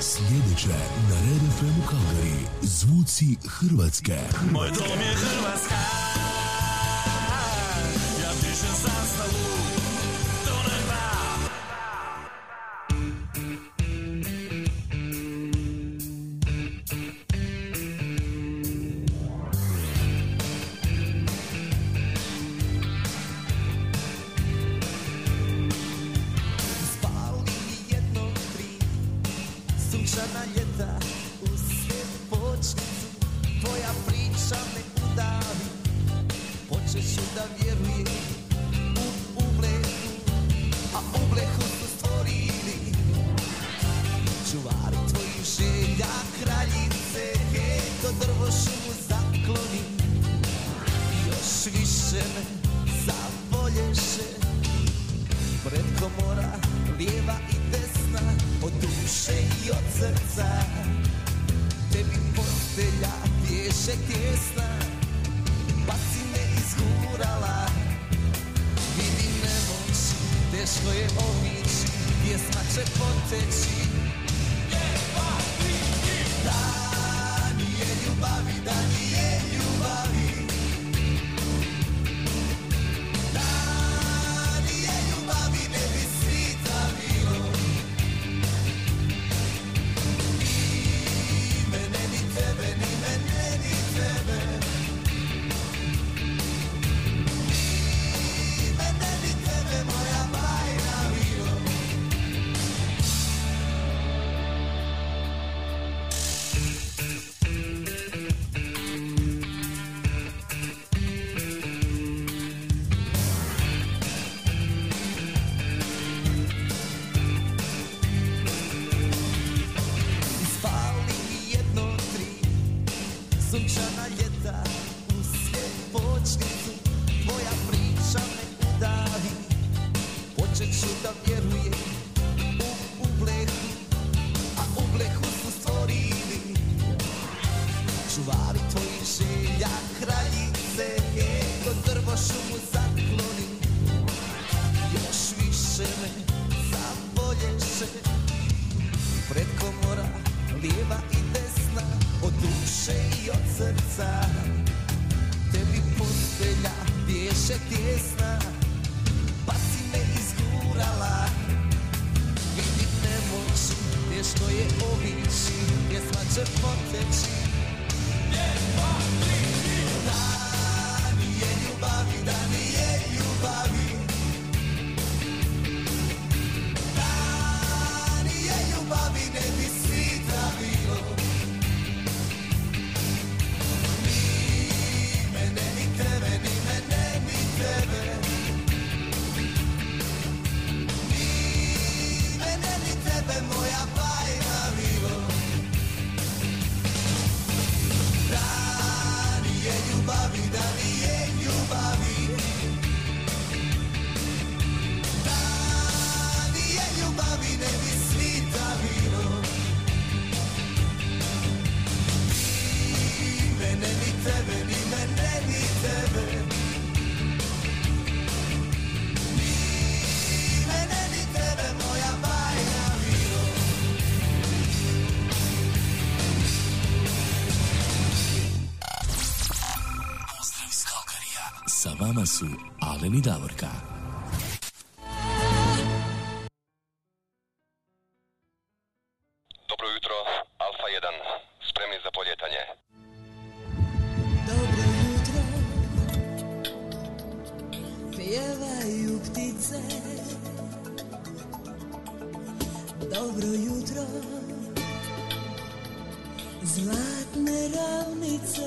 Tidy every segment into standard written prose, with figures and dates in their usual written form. Sljedeće na Red FM u Calgary, Zvuci Hrvatske. Moj dom je Hrvatska, ja pišem zastavu, to ne da. vama su Alen i Davorka. Dobro jutro, Alfa 1, spremni za poljetanje. Dobro jutro, pjevaju ptice. Dobro jutro, zlatne ravnice.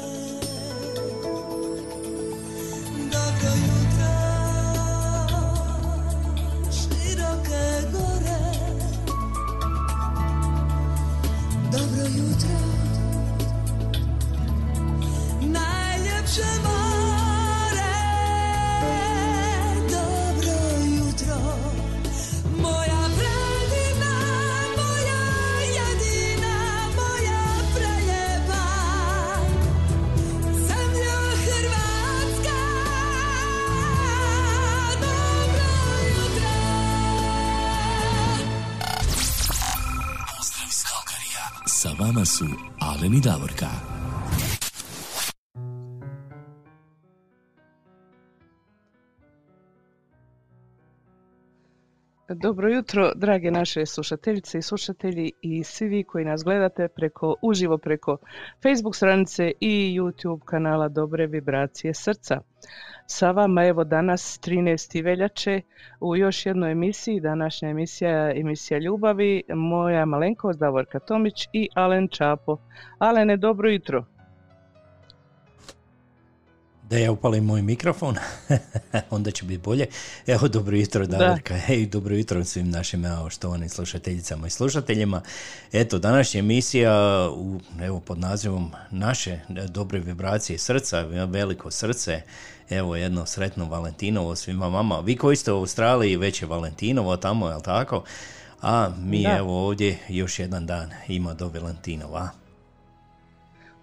Vama su Alen i Davorka. Dobro jutro, drage naše slušateljice i slušatelji i svi vi koji nas gledate uživo preko Facebook stranice i YouTube kanala Dobre vibracije srca. Sa vama evo danas 13. veljače u još jednoj emisiji. Današnja emisija je emisija ljubavi. Moja malenkost Davorka Tomić i Alen Čapo. Alene, dobro jutro. Da ja upalim moj mikrofon, onda će biti bolje. Evo, dobro jutro, Davorka. Hej, dobro jutro svim našim poštovanim slušateljicama i slušateljima. Eto, današnja emisija pod nazivom Naše dobre vibracije srca, veliko srce. Evo, jedno sretno Valentinovo svima vama. Vi koji ste u Australiji, već je Valentinovo tamo, je li tako? A mi evo ovdje još jedan dan ima do Valentinova.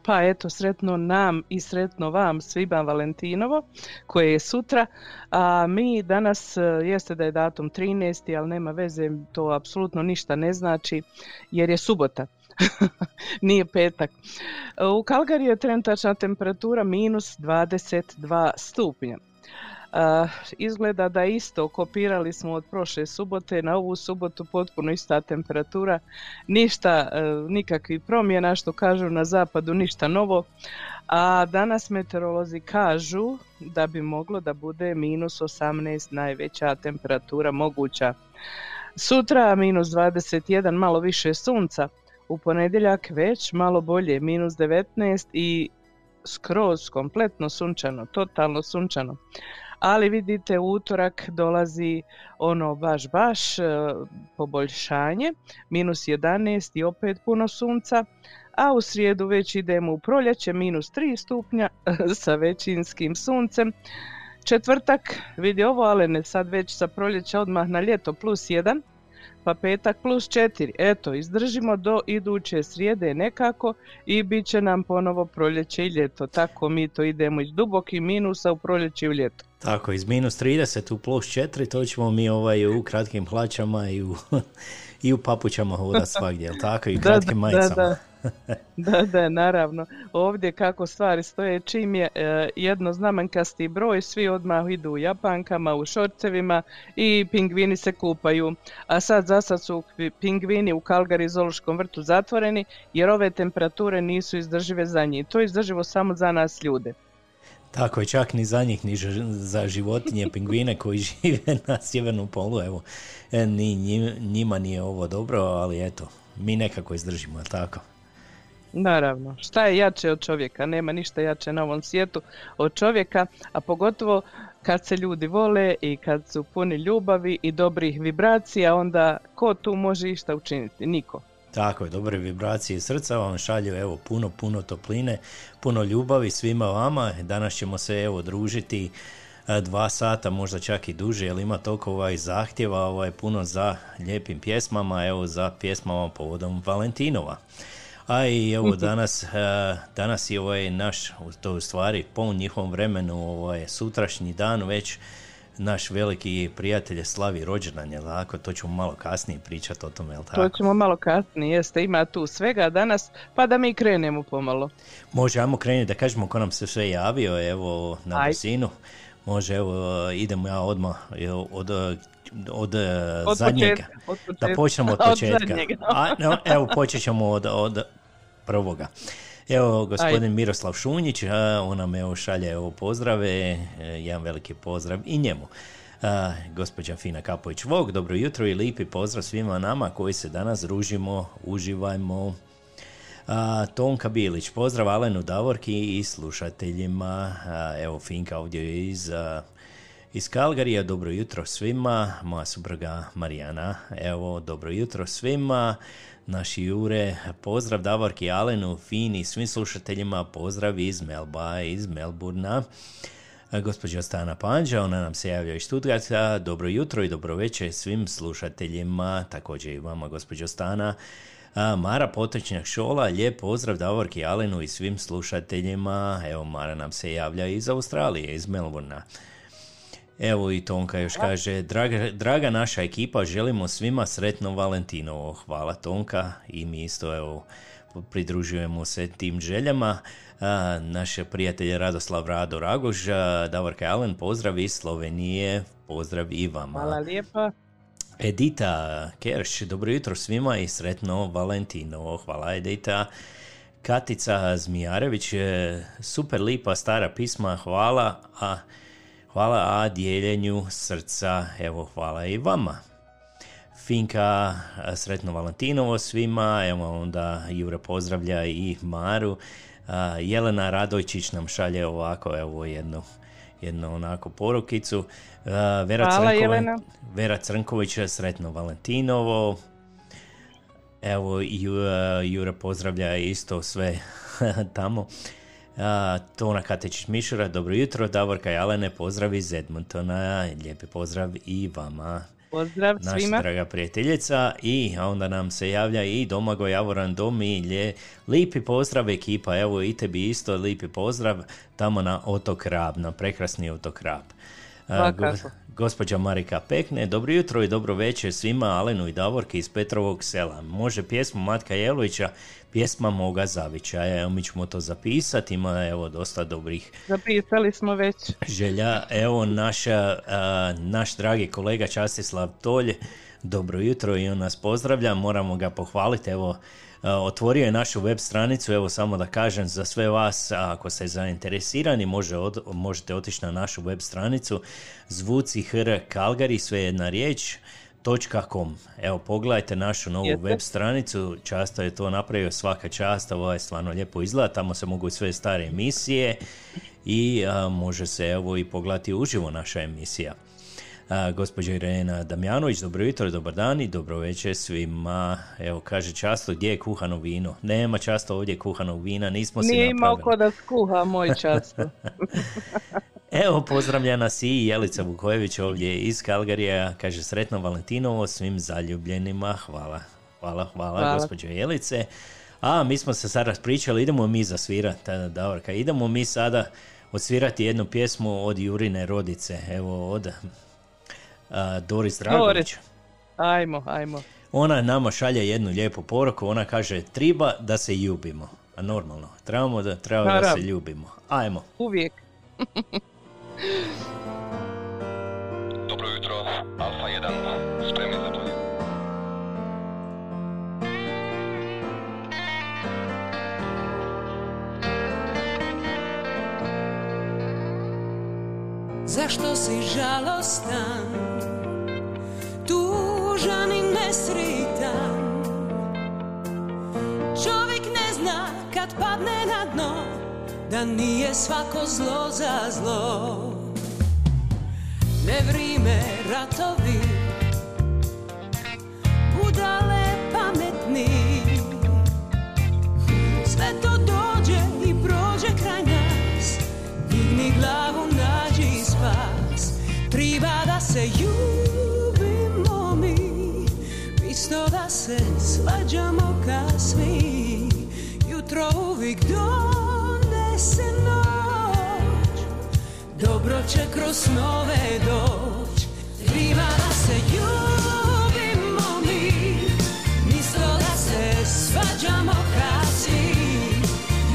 Pa eto, sretno nam i sretno vam svima Valentinovo, koje je sutra. A mi danas, jeste da je datum 13. ali nema veze, to apsolutno ništa ne znači jer je subota. Nije petak. U Calgaryju je trenutačna temperatura minus 22 stupnja. Izgleda da isto kopirali smo od prošle subote na ovu subotu, potpuno ista temperatura, ništa, nikakvih promjena, što kažu na zapadu, ništa novo, a danas meteorolozi kažu da bi moglo da bude minus 18 najveća temperatura moguća. Sutra minus 21, malo više sunca, u ponedjeljak već malo bolje, minus 19 i skroz kompletno sunčano, totalno sunčano. Ali vidite, u utorak dolazi ono baš poboljšanje, minus 11 i opet puno sunca, a u srijedu već idemo u proljeće, minus 3 stupnja sa većinskim suncem. Četvrtak, vidi ovo Alene, sad već sa proljeća odmah na ljeto, plus 1, pa petak plus 4. Eto, izdržimo do iduće srijede nekako i bit će nam ponovo proljeće i ljeto. Tako mi to idemo iz dubokih minusa u proljeće i u ljeto. Tako, iz minus 30 u plus 4, to ćemo mi u kratkim hlačama i u papućama hoda svagdje, tako? I u kratkim majicama. Da, naravno. Ovdje kako stvari stoje, čim je jednoznamenkasti broj, svi odmah idu u japankama, u šorcevima i pingvini se kupaju. A za sad su pingvini u Calgary zoološkom vrtu zatvoreni jer ove temperature nisu izdržive za njih. To je izdrživo samo za nas ljude. Tako je, čak ni za njih, ni za životinje, pingvine koji žive na sjevernom polu, evo, njima nije ovo dobro, ali eto, mi nekako izdržimo, tako? Naravno, šta je jače od čovjeka? Nema ništa jače na ovom svijetu od čovjeka, a pogotovo kad se ljudi vole i kad su puni ljubavi i dobrih vibracija, onda ko tu može išta učiniti? Niko. Tako je, dobre vibracije srca vam šalju, evo, puno topline, puno ljubavi svima vama. Danas ćemo se družiti 2 sata, možda čak i duže, jer ima toliko zahtjeva, puno za lijepim pjesmama, za pjesmama povodom Valentinova. A i danas je naš, to u stvari po njihovom vremenu, sutrašnji dan već, naš veliki prijatelj slavi rođendan, jel tako? To ćemo malo kasnije pričati o tome, jel tako? To ćemo malo kasnije, jeste, ima tu svega danas, pa da mi krenemo pomalo. Možemo krenuti, da kažemo ko nam se sve javio, na brzinu. Može, evo, idemo ja odmah od zadnjega. Da počnemo od početka. Evo, počet ćemo od prvoga. Evo, gospodin Miroslav Šunjić, on nam evo šalje evo pozdrave, jedan veliki pozdrav i njemu. Gospođa Fina Kapović-Vog, dobro jutro i lijepi pozdrav svima nama koji se danas družimo, uživajmo. Tonka Bilić, pozdrav Alenu, Davorki i slušateljima. Evo Finka ovdje iz Calgaryja, dobro jutro svima. Moja supruga Marijana, evo dobro jutro svima. Naši Jure, pozdrav Davorki, Alenu, Fini, svim slušateljima, pozdrav iz Melba, iz Melburna. Gospođa Stana Panđa, ona nam se javlja iz Stuttgarta, dobro jutro i dobro večer svim slušateljima, također i vama gospođo Stana. Mara Potočnjak Šola, lijep pozdrav Davorki, Alenu i svim slušateljima. Evo, Mara nam se javlja iz Australije, iz Melburna. Evo i Tonka još kaže, draga naša ekipa, želimo svima sretno Valentinovo. Hvala Tonka, i mi isto evo pridružujemo se tim željama. Naše prijatelje Radoslav Rado Ragož, Davorka Alen, pozdrav iz Slovenije, pozdrav i vama. Hvala lijepa. Edita Kerš, dobro jutro svima i sretno Valentinovo. Hvala Edita. Katica Zmijarević, super lipa stara pisma, hvala, hvala dijeljenju srca, evo hvala i vama. Finka, sretno Valentinovo svima, evo onda Jure pozdravlja i Maru. Jelena Radojčić nam šalje ovako, evo jednu onako porukicu. Vera Crnković, sretno Valentinovo. Evo i Jure pozdravlja isto sve tamo. Tona Katečić-Mišura, dobro jutro, Davorka i Alene, pozdrav iz Edmontona, lijepi pozdrav i vama. Pozdrav naša svima. Naša draga prijateljica, i onda nam se javlja i Domagoj Javoran Domilje. Lijepi pozdrav ekipa, evo i tebi isto lijepi pozdrav tamo na otok Rab, na prekrasni otok Rab. Gospođa Marika Pekne, dobro jutro i dobro večer svima, Alenu i Davorki iz Petrovog sela. Može pjesmu Matka Jelavića, pjesma Moga Zavičaja. Evo mi ćemo to zapisati, ima evo dosta dobrih. Zapisali smo već. Želja, evo naš dragi kolega Častislav Tolj, dobro jutro i on nas pozdravlja, moramo ga pohvaliti, evo. Otvorio je našu web stranicu, evo samo da kažem za sve vas, ako ste zainteresirani možete otići na našu web stranicu Zvuci Hrvatske, sve jedna riječ, .com. Evo pogledajte našu novu web stranicu, Časta je to napravio, svaka čast, ovo je stvarno lijepo izgleda, tamo se mogu sve stare emisije i može se evo i pogledati uživo naša emisija. Gospođa Irena Damjanović, dobro jutro, dobar dan i dobro večer svima. Evo kaže Často, gdje je kuhano vino? Nema Často ovdje kuhanog vina, nismo si napravili. Nije imao ko da skuha, moj Často. Evo pozdravlja nas i Jelica Vukojević ovdje iz Calgaryja, kaže sretno Valentinovo svim zaljubljenima. Hvala. Gospođo Jelice. A mi smo se sad raspričali, idemo mi zasvirati, Davorka, idemo mi sada odsvirati jednu pjesmu od Jurine rodice, evo od Doris Dragović. Ajmo. Ona nama šalje jednu lijepu poruku, ona kaže treba da se ljubimo. A normalno, trebamo da se ljubimo. Ajmo. Uvijek. Dobro jutro, Alfa 1, spremni za bolje. Zašto si žalostan? Tužan i nesretan, čovjek ne zna kad padne na dno da nije svako zlo za zlo. Ne vrime ratovi, budale pametni, sve to dođe i prođe kraj nas, digni glavu, nađi spas, treba da se ljubi. Isto da se svađamo kasni, jutro uvijek donese noć, dobro će kroz snove doć, treba da se ljubimo mi, isto da se svađamo kasni,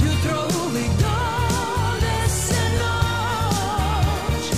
jutro uvijek donese noć,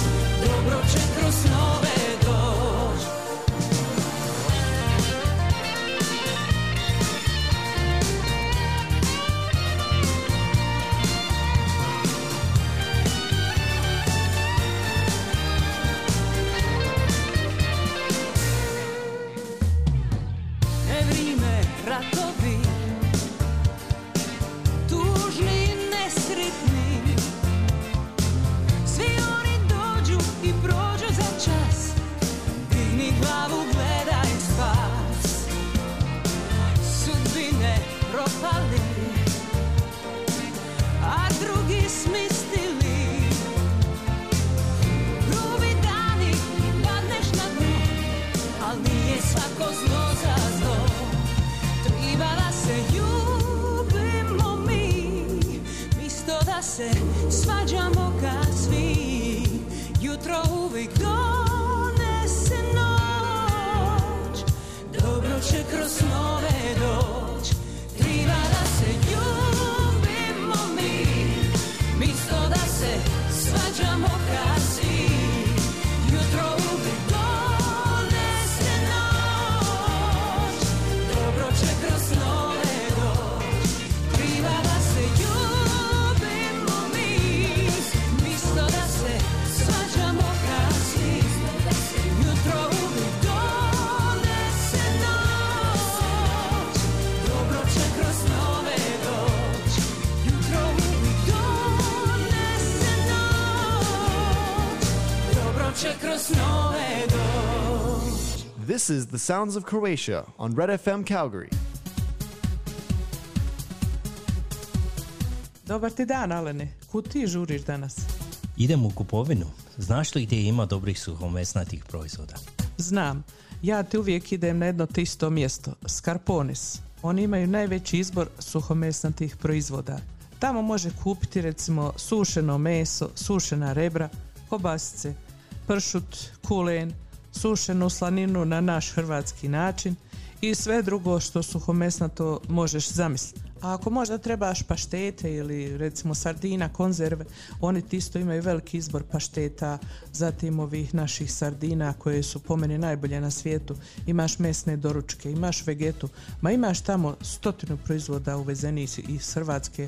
glavu gledaj spas, sudbine propali, a drugi smislili. Grubi dani i padneš na dno, al nije svako zlo za zlo. Treba da se ljubimo mi, misto da se svađamo kad svi. Jutro uvijek donese noć, dobro će kroz snove doć. Treba da se ljubimo mi, misto da se svađamo kad svi. Jutro uvijek donese noć, dobro će kroz snove doć. Treba da se ljubimo mi, misto da se svađamo kasni, jutro uvijek donese noć, dobro će kroz nove doć. Jutro uvijek donese noć, dobro će kroz nove doć. This is the sounds of Croatia on Red FM Calgary. Dobar ti dan, Alene. Kud ti žuriš danas? Idem u kupovinu. Znaš li gdje ima dobrih suhomesnatih proizvoda? Znam. Ja ti uvijek idem na jedno te isto mjesto, Scarpones. Oni imaju najveći izbor suhomesnatih proizvoda. Tamo može kupiti recimo sušeno meso, sušena rebra, kobasice, pršut, kulen, sušenu slaninu na naš hrvatski način i sve drugo što suhomesnato možeš zamisliti. A ako možda trebaš paštete ili recimo sardina, konzerve, oni isto imaju veliki izbor pašteta, zatim ovih naših sardina koje su po meni najbolje na svijetu. Imaš mesne doručke, imaš vegetu, ma imaš tamo 100 proizvoda uvezenih iz Hrvatske,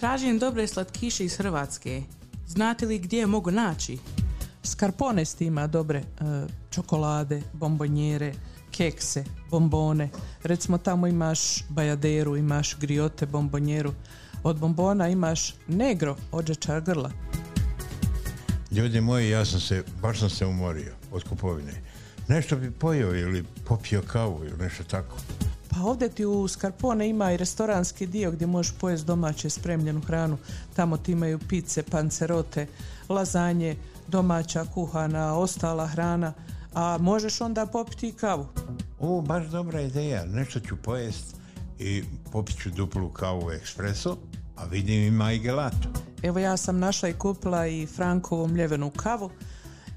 Tražim dobre slatkiše iz Hrvatske. Znate li gdje mogu naći? Scarpones ima dobre čokolade, bombonjere, kekse, bombone. Recimo tamo imaš bajaderu, imaš griote, bombonjeru. Od bombona imaš negro, odžača grla. Ljudi moji, baš sam se umorio od kupovine. Nešto bi pojeo ili popio kavu ili nešto tako. Pa ovdje ti u Scarpone ima i restoranski dio gdje možeš pojesti domaće spremljenu hranu. Tamo ti imaju pice, pancerote, lazanje, domaća kuhana, ostala hrana. A možeš onda popiti i kavu. O, baš dobra ideja. Nešto ću pojesti i popit ću duplu kavu ekspreso, a vidim ima i gelato. Evo ja sam našla i kupila i Frankovu mljevenu kavu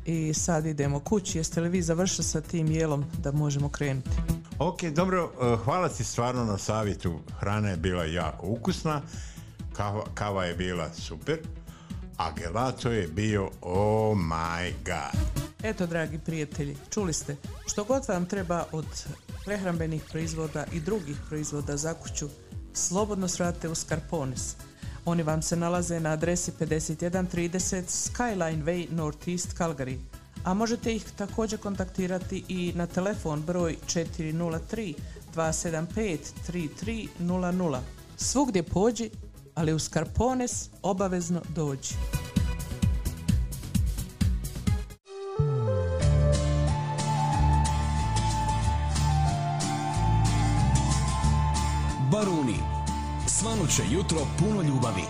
i sad idemo kući. Jeste li vi završili sa tim jelom da možemo krenuti? Ok, dobro, hvala ti stvarno na savjetu. Hrana je bila jako ukusna, kava je bila super, a gelato je bio oh my god. Eto, dragi prijatelji, čuli ste, što god vam treba od prehrambenih proizvoda i drugih proizvoda za kuću, slobodno svrate u Scarpones. Oni vam se nalaze na adresi 5130 Skyline Way Northeast Calgary, a možete ih također kontaktirati i na telefon broj 403 275 3300. Svugdje pođi, ali u Scarpones obavezno dođi. Baruni, svanuće jutro puno ljubavi.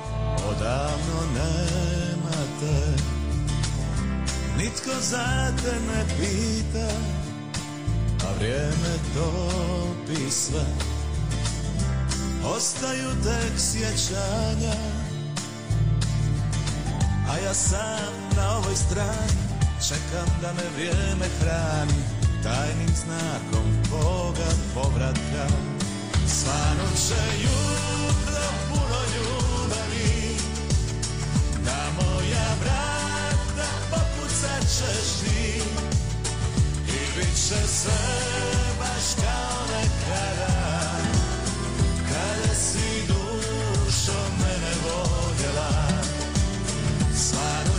Odavno nema te, nitko za te ne pita, a vrijeme topi sve. Ostaju tek sjećanja, a ja sam na ovoj strani, čekam da me vrijeme hrani tajnim znakom Boga povratka. Svanuće jutro puno ljubavi, na moja vrata popucat ćeš ti i bit će više sve baš kao nekada, kada si dušo mene voljela.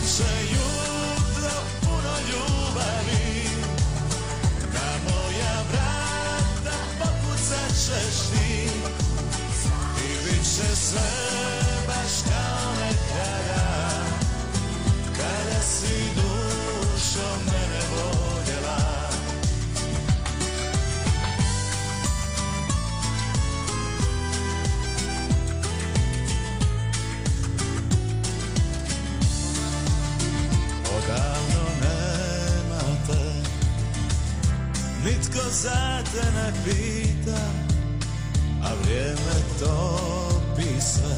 Sva noće jutro puno ljubavi, na moja vrata pokucat ćeš ti, i više sve baš kao nekada, kada si dušo mene voljela. Odavno nema te, nitko za te ne pita, a vrijeme topi sve,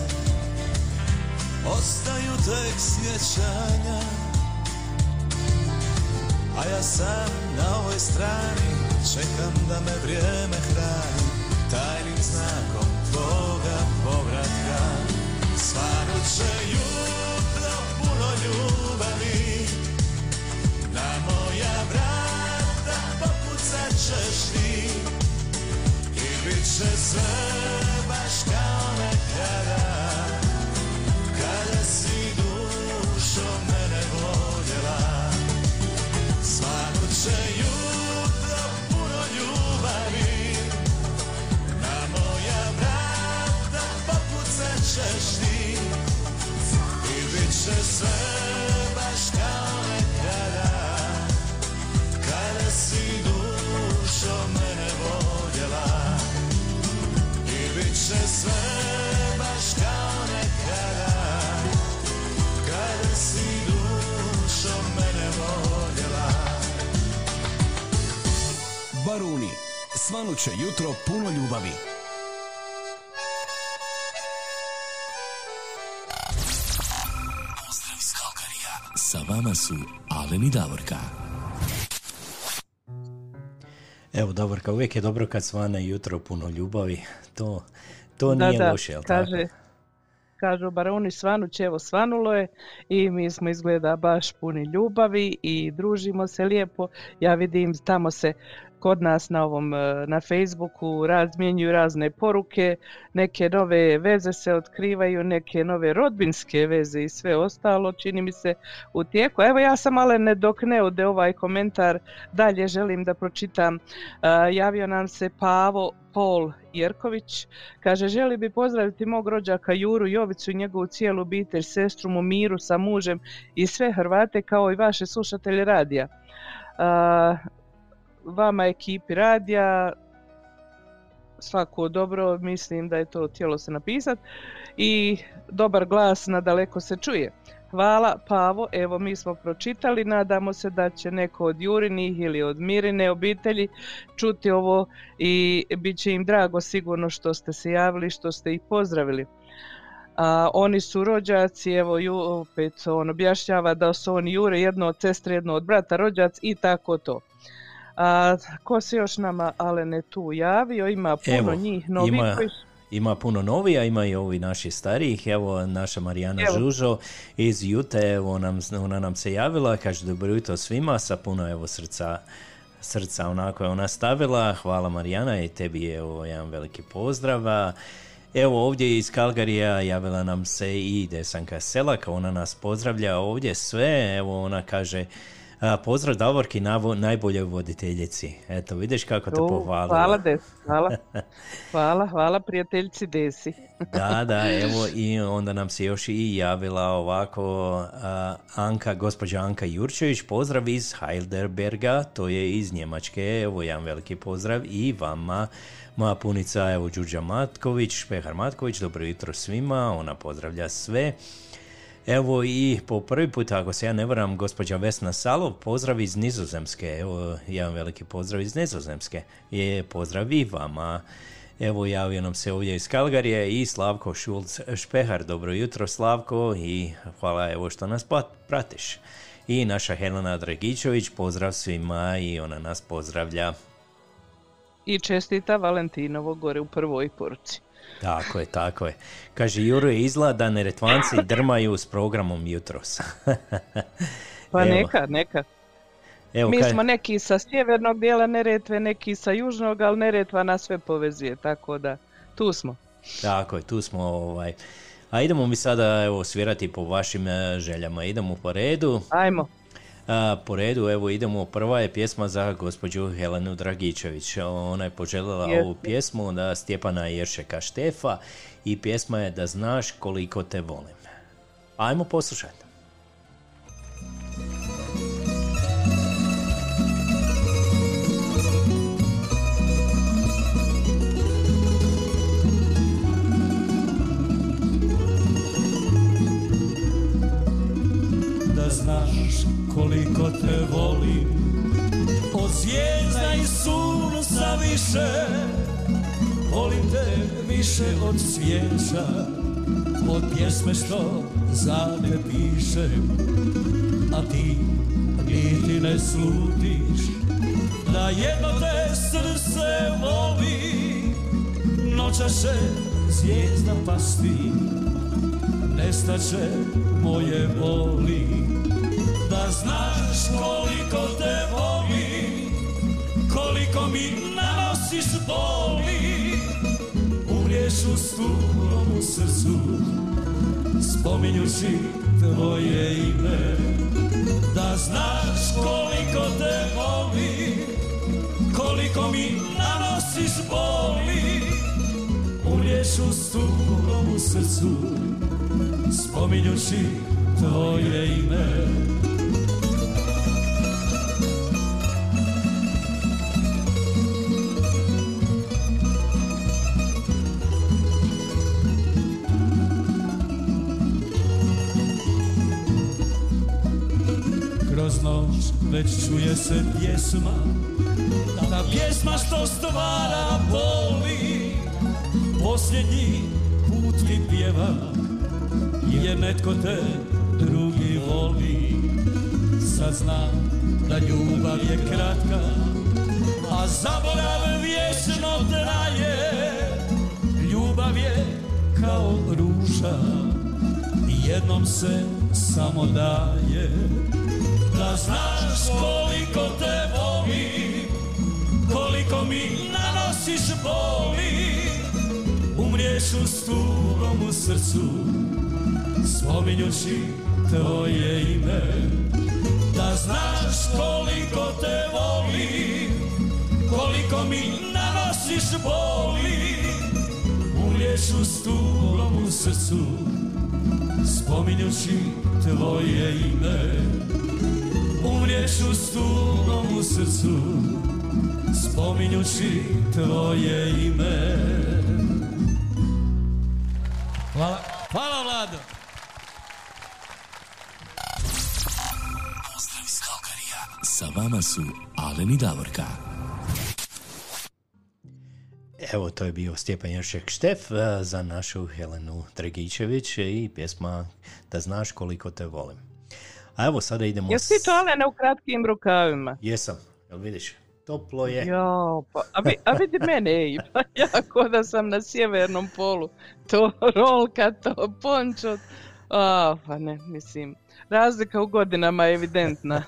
ostaju tek sjećanja. A ja sam na ovoj strani, čekam da me vrijeme hrani tajnim znakom tvoga povratka. Stvarno će jutro puno ljubavi, na moja vrata pokucat ćeš ti, i bit će sve baš kao nekada, kada si dušo mene voljela. Svako će jutro puno ljubavi, na moja vrata pokucat ćeš ti, i bit će sve baš kao nekada, kada si dušo mene voljela. I bit će sve baš kao nekada, kada si dušo mene voljela. Baruni, svanuće jutro puno ljubavi. Pozdrav iz Calgaryja. Sa vama su Alen i Davorka. Evo Davorka, uvijek je dobro kad svane jutro puno ljubavi. To nije loše, jel' tako? Kažu baruni svanuće, evo svanulo je i mi smo izgleda baš puni ljubavi i družimo se lijepo. Ja vidim tamo se kod nas na Facebooku razmjenjuju razne poruke, neke nove veze se otkrivaju, neke nove rodbinske veze i sve ostalo čini mi se u tijeku. Evo ja sam Alene, dok ne ode ovaj komentar dalje želim da pročitam. Javio nam se Pavo Pol Jerković, kaže želi bi pozdraviti mog rođaka Juru Jovicu i njegovu cijelu obitelj, sestru mu Miru sa mužem i sve Hrvate kao i vaše slušatelje radija. Vama ekipi radija, svako dobro, mislim da je to htjelo se napisati i dobar glas nadaleko se čuje. Hvala Pavo, evo mi smo pročitali, nadamo se da će neko od Jurinih ili od Mirine obitelji čuti ovo i bit će im drago sigurno što ste se javili, što ste ih pozdravili. Oni su rođaci, evo opet on objašnjava da su oni Jure, jedno od sestre, jedno od brata rođac i tako to. Ko se još nama Alene tu javio, ima puno evo, njih novih koji su... Ima puno novija, ima i ovi naši starijih, evo naša Marijana Žužo iz Jute, evo ona nam se javila, kaže dobro jutro svima, sa puno evo srca onako je ona stavila, hvala Marijana i tebi je ovo jedan veliki pozdrav. Evo ovdje iz Calgaryja javila nam se i Desanka Selak, ona nas pozdravlja ovdje sve, evo ona kaže... Pozdrav Davorki, najbolje voditeljici. Eto, vidiš kako te pohvalila. Hvala Desi, hvala prijateljici Desi. Da, evo i onda nam se još i javila ovako gospođa Anka Jurčević, pozdrav iz Heidelberga, to je iz Njemačke, evo jedan veliki pozdrav i vama. Moja punica, evo Đuđa Matković, Pehar Matković, dobro jutro svima, ona pozdravlja sve. Evo i po prvi put, ako se ja ne varam, gospođa Vesna Salov, pozdrav iz Nizozemske. Evo, jedan veliki pozdrav iz Nizozemske. Pozdrav i vama. Evo, javio nam se ovdje iz Calgaryja i Slavko Šulc Špehar. Dobro jutro, Slavko, i hvala evo što nas pratiš. I naša Helena Dragičević, pozdrav svima i ona nas pozdravlja. I čestita Valentinovo gore u prvoj porci. Tako je. Kaže, Juro je izla da Neretvanci drmaju s programom jutros. Pa neka. Evo, mi smo neki sa sjevernog dijela Neretve, neki sa južnog, ali Neretva nas sve povezuje, tako da tu smo. Tako je, tu smo. A idemo mi sada evo, svirati po vašim željama. Idemo po redu. Ajmo. Po redu, evo idemo, prva je pjesma za gospođu Helenu Dragičević. Ona je poželjela ovu pjesmu da Stjepana Jeršeka Štefa i pjesma je Da znaš koliko te volim. Ajmo poslušati. Da znaš koliko te volim, od zvijezda i sunca više, volim te više od svijeća, od pjesme što za me pišem. A ti niti ne slutiš da jedno te srce voli. Noća će zvijezda pasti, nestaće moje boli. Da znaš koliko te volim, koliko mi nanosiš boli, umriješ u stuhom u srcu, spominjući tvoje ime. Da znaš koliko te volim, koliko mi nanosiš boli, umriješ u stuhom u srcu, spominjući tvoje ime. Kroz noć već čuje se pjesma, ta pjesma što stvara boli. Posljednji put ti pjeva, jer netko te drugi voli. Sad znam da ljubav je kratka, a zaborav vječno traje. Ljubav je kao ruža, jednom se samo daje. Da znaš koliko te volim, koliko mi nanosiš boli, umriješ u stugom u srcu, spominjući tvoje ime. Da znaš koliko te volim, koliko mi nanosiš boli, umriješ u stugom u srcu, spominjući tvoje ime. Umriješ u stugom u srcu, spominjući tvoje ime. Hvala, hvala Vlado. Pozdrav iz Calgaryja. Sa vama su Alen i Davorka. Evo, to je bio Stjepan Jeršek Štef za našu Helenu Dragičević i pjesma Da znaš koliko te volim. A evo sada idemo... Jesi ti to, Alena, u kratkim rukavima? Jesam, jel vidiš? Toplo je. Jo, pa, a vidi mene, i pa ja ko da sam na sjevernom polu. To rolka, to pončo. Pa ne, mislim, razlika u godinama je evidentna.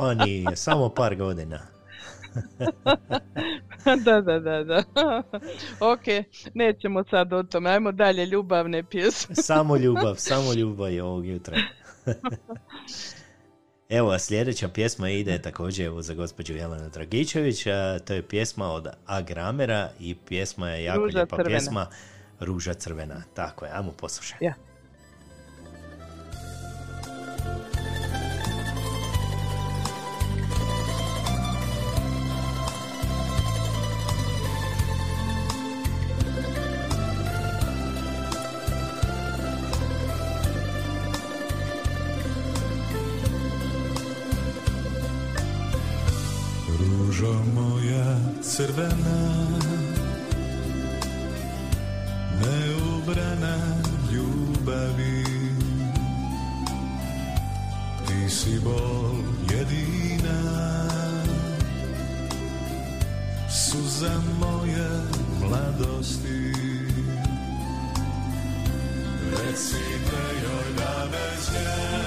Ma nije, samo par godina. Da. Ok, nećemo sad o tome. Ajmo dalje, ljubavne pjesme. Samo ljubav je ovog jutra. Evo, a sljedeća pjesma ide također evo, za gospođu Jelena Dragičević. To je pjesma od Agramera i pjesma je jako lijepa pjesma Ruža crvena. Tako je, ajmo poslušati. Ja. Crvena, neubrana ljubavi, ti si bol jedina, suza moje mladosti. Reci da joj da bez nje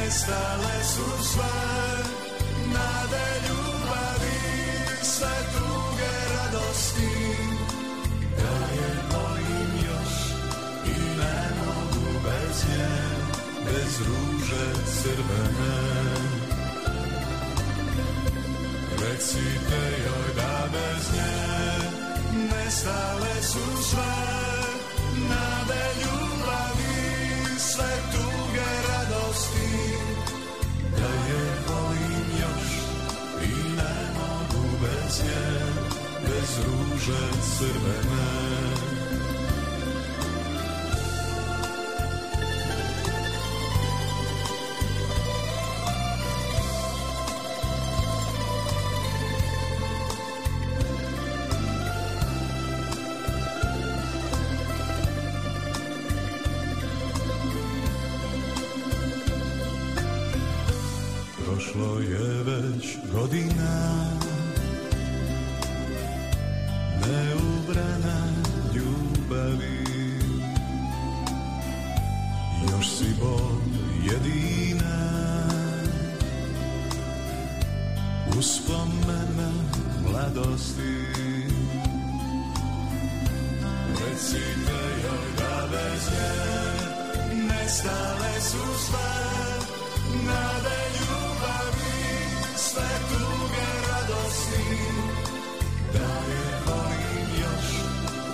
ne nestale su sve nade ljubavi, sve druge radosti. Daje mojim još i ne mogu bez nje, bez ruže crvene. Recite joj da bez nje nestale su sve nade ljubavi, sve druge radosti. Da je volim još i ne mogu bez nje, bez ruže crvene. Prošlo je već godina neubrana ljubavi, još si bol jedina uspomena mladosti. Recite joj da bez nje nestale su sve nade ljubavi, sve tuge radosti. Da je volim još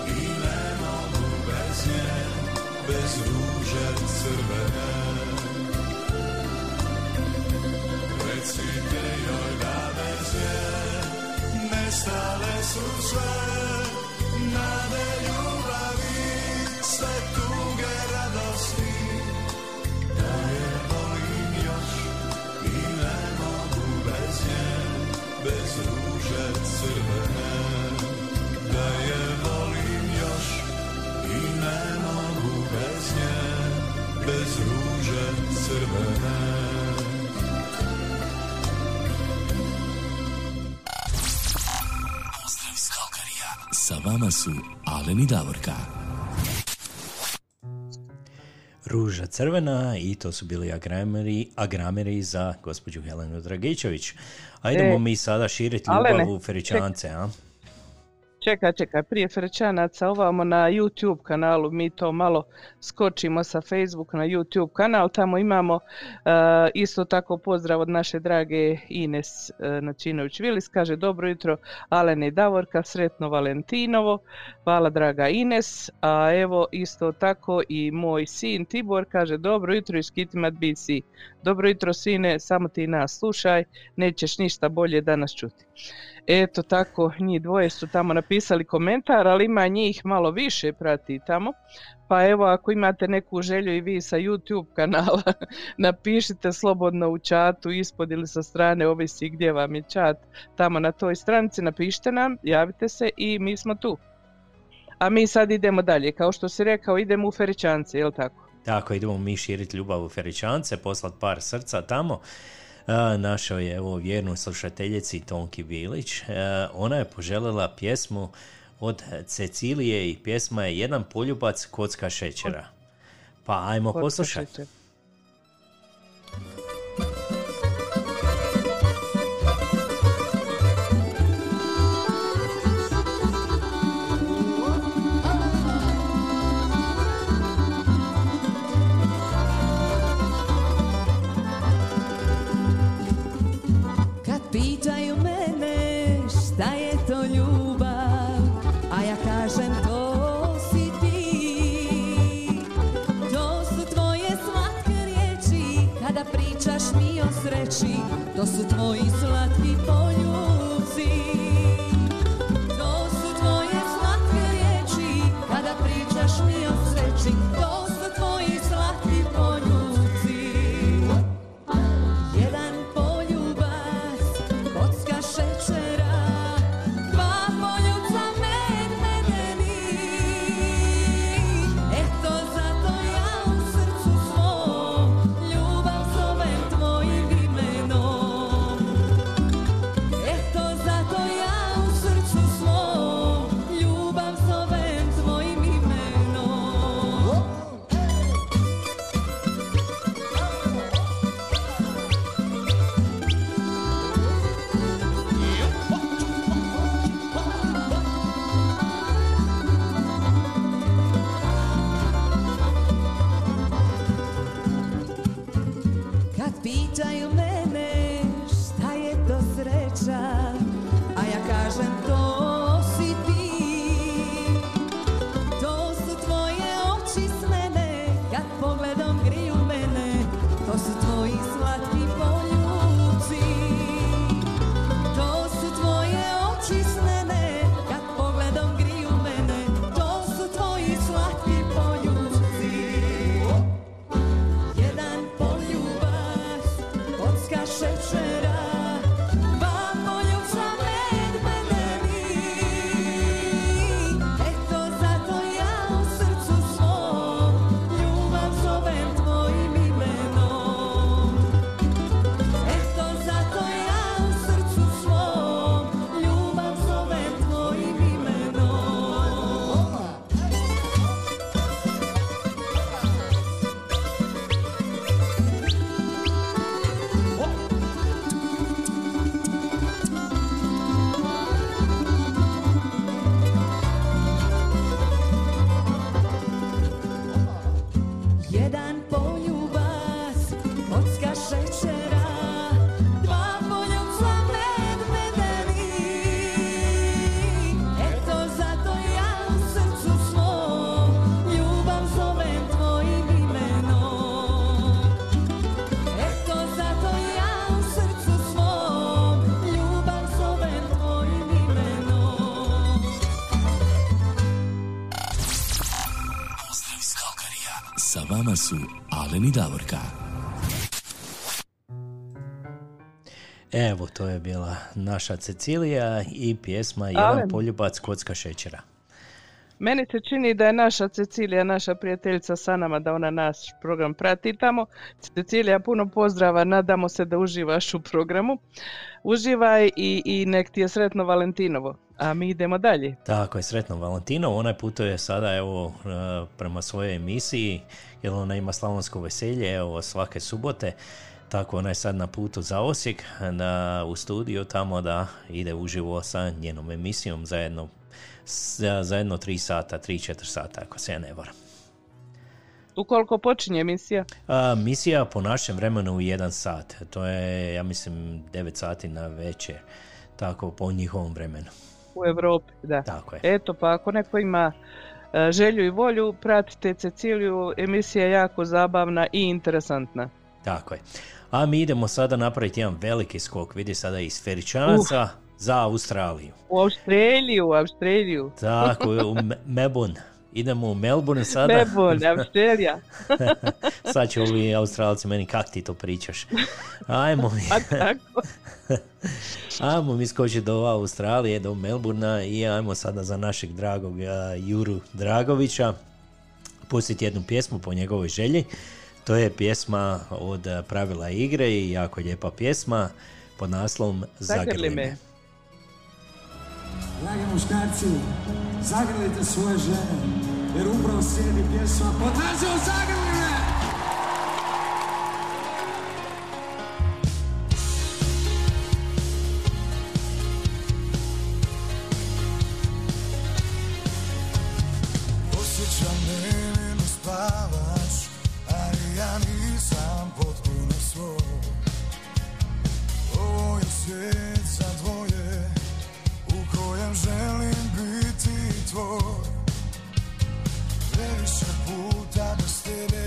i ne mogu bez nje, bez ruže crvene. Recite joj da bez nje nestale su sve nade ljubavi, sve tuge radosti. Da je bez ruže crvene, da je volim još i ne mogu bez nje, bez ruže crvene. Pozdrav iz Calgaryja, sa vama su Alen i Davorka. Ruža crvena, i to su bili Agrameri za gospođu Helenu Dragičević. A idemo mi sada širiti ljubav u Feričance, a? Čekaj, prije Feričanaca ovamo na YouTube kanalu, mi to malo skočimo sa Facebook na YouTube kanal, tamo imamo isto tako pozdrav od naše drage Ines Načinović-Vilis, kaže dobro jutro Alene i Davorka, sretno Valentinovo, hvala draga Ines, a evo isto tako i moj sin Tibor kaže dobro jutro iz Kitimat BC, dobro jutro sine, samo ti nas slušaj, nećeš ništa bolje danas čuti. Eto tako, njih dvoje su tamo napisali komentar, ali ima njih malo više, prati tamo. Pa evo, ako imate neku želju i vi sa YouTube kanala, napišite slobodno u čatu ispod ili sa strane, ovisi gdje vam je čat, tamo na toj stranici, napišite nam, javite se i mi smo tu. A mi sad idemo dalje, kao što si rekao, idemo u Feričance, je li tako? Tako, idemo mi širiti ljubav u Feričance, poslati par srca tamo. Našao je evo vjernu slušateljici Tonki Bilić. Ona je poželjela pjesmu od Cecilije i pjesma je Jedan poljubac kocka šećera. Pa ajmo poslušati. To su tvoji slatki poljubci, to su tvoje slatke riječi, kada pričaš mi o sreći, to su tvoji slatki poljubci. Jedan poljubac, kocka šećera, dva poljubca medvedeni. Eto zato ja u srcu svom ljubav zovem tvojim imenom. vama su Alen i Davorka. Evo, to je bila naša Cecilija i pjesma Jedan poljubac kocka šećera. Meni se čini da je naša Cecilija, naša prijateljica sa nama, da ona naš program prati tamo. Cecilija, puno pozdrava, nadamo se da uživaš u programu. Uživaj i nek ti je sretno Valentinovo. A mi idemo dalje. Tako je, sretno Valentinovo. Ona putuje sada evo prema svojoj emisiji, jer ona ima slavonsko veselje evo svake subote. Tako ona je sad na putu za Osijek, u studiju tamo da ide uživo sa njenom emisijom zajedno 3-4 sata, ako se ja ne varam. U koliko počinje emisija? Emisija po našem vremenu u 1 sat. To je, ja mislim, 9 sati na večer. Tako, po njihovom vremenu. U Europi, da. Tako je. Eto, pa ako neko ima želju i volju, pratite Ceciliju. Emisija je jako zabavna i interesantna. Tako je. A mi idemo sada napraviti jedan veliki skok. Vidi sada iz Feričanaca za Australiju. U Australiju. Tako, u Melbourn. Idemo u Melburn sada. Melbourn, Australija. Sad će ovi Australci meni, kak ti to pričaš? Ajmo mi skočiti do Australije, do Melburna i ajmo sada za našeg dragog Juru Dragovića pustiti jednu pjesmu po njegovoj želji. To je pjesma od Pravila igre i jako lijepa pjesma pod naslovom Zagrli me. Dragi muškarci, zagrlite svoje žene, jer upravo slijedi pjesma pod nazivom Zagrli me! Osjećam nevino spavaš, ali ja nisam potpuno svoj. Ovo je svijet za dvoje, u kojem želim biti tvoj. Previše puta bez tebe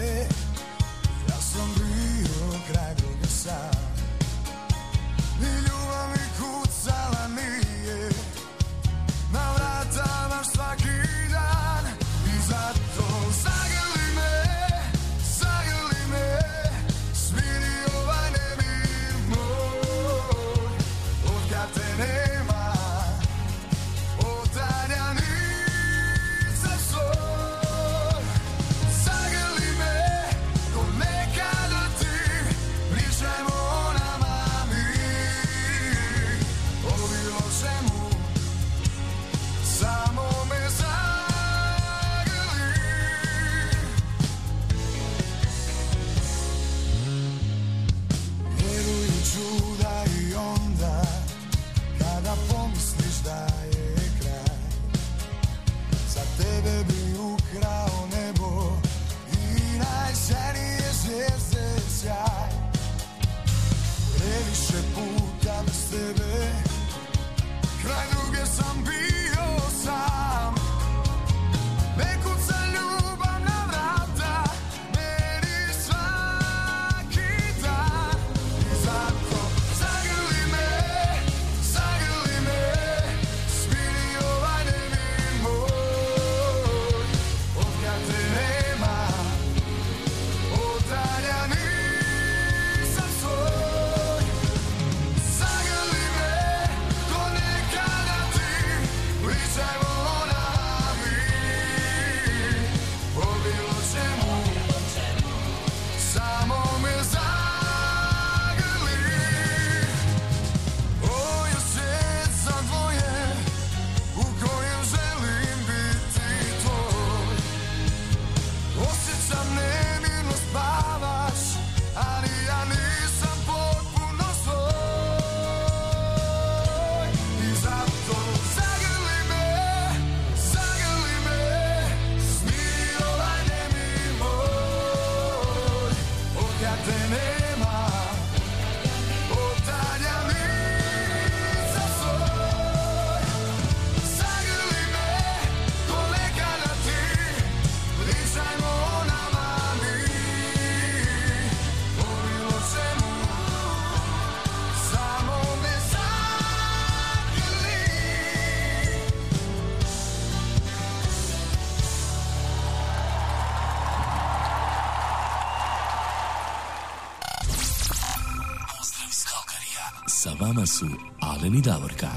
Sa vama su Alen i Davorka.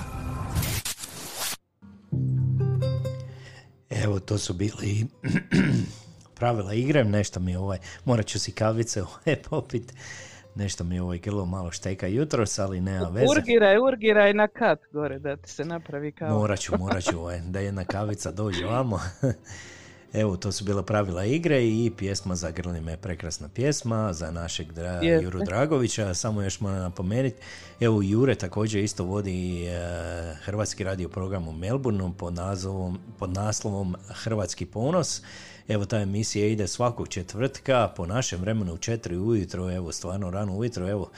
Evo, to su bili pravila igre. Nešto mi morat ću si kavice popit. Nešto mi grlo malo šteka jutros, ali nema veze. Urgiraj na kat gore da ti se napravi kavica. Morat ću da jedna kavica dođe vamo. Evo, to su bila pravila igre i pjesma za Grli me, prekrasna pjesma za našeg Juru Dragovića. Samo još moram napomenuti, evo, Jure također isto vodi hrvatski radio program u Melburnu pod naslovom Hrvatski ponos. Evo, ta emisija ide svakog četvrtka po našem vremenu u 4 ujutro, evo, stvarno rano ujutro, evo.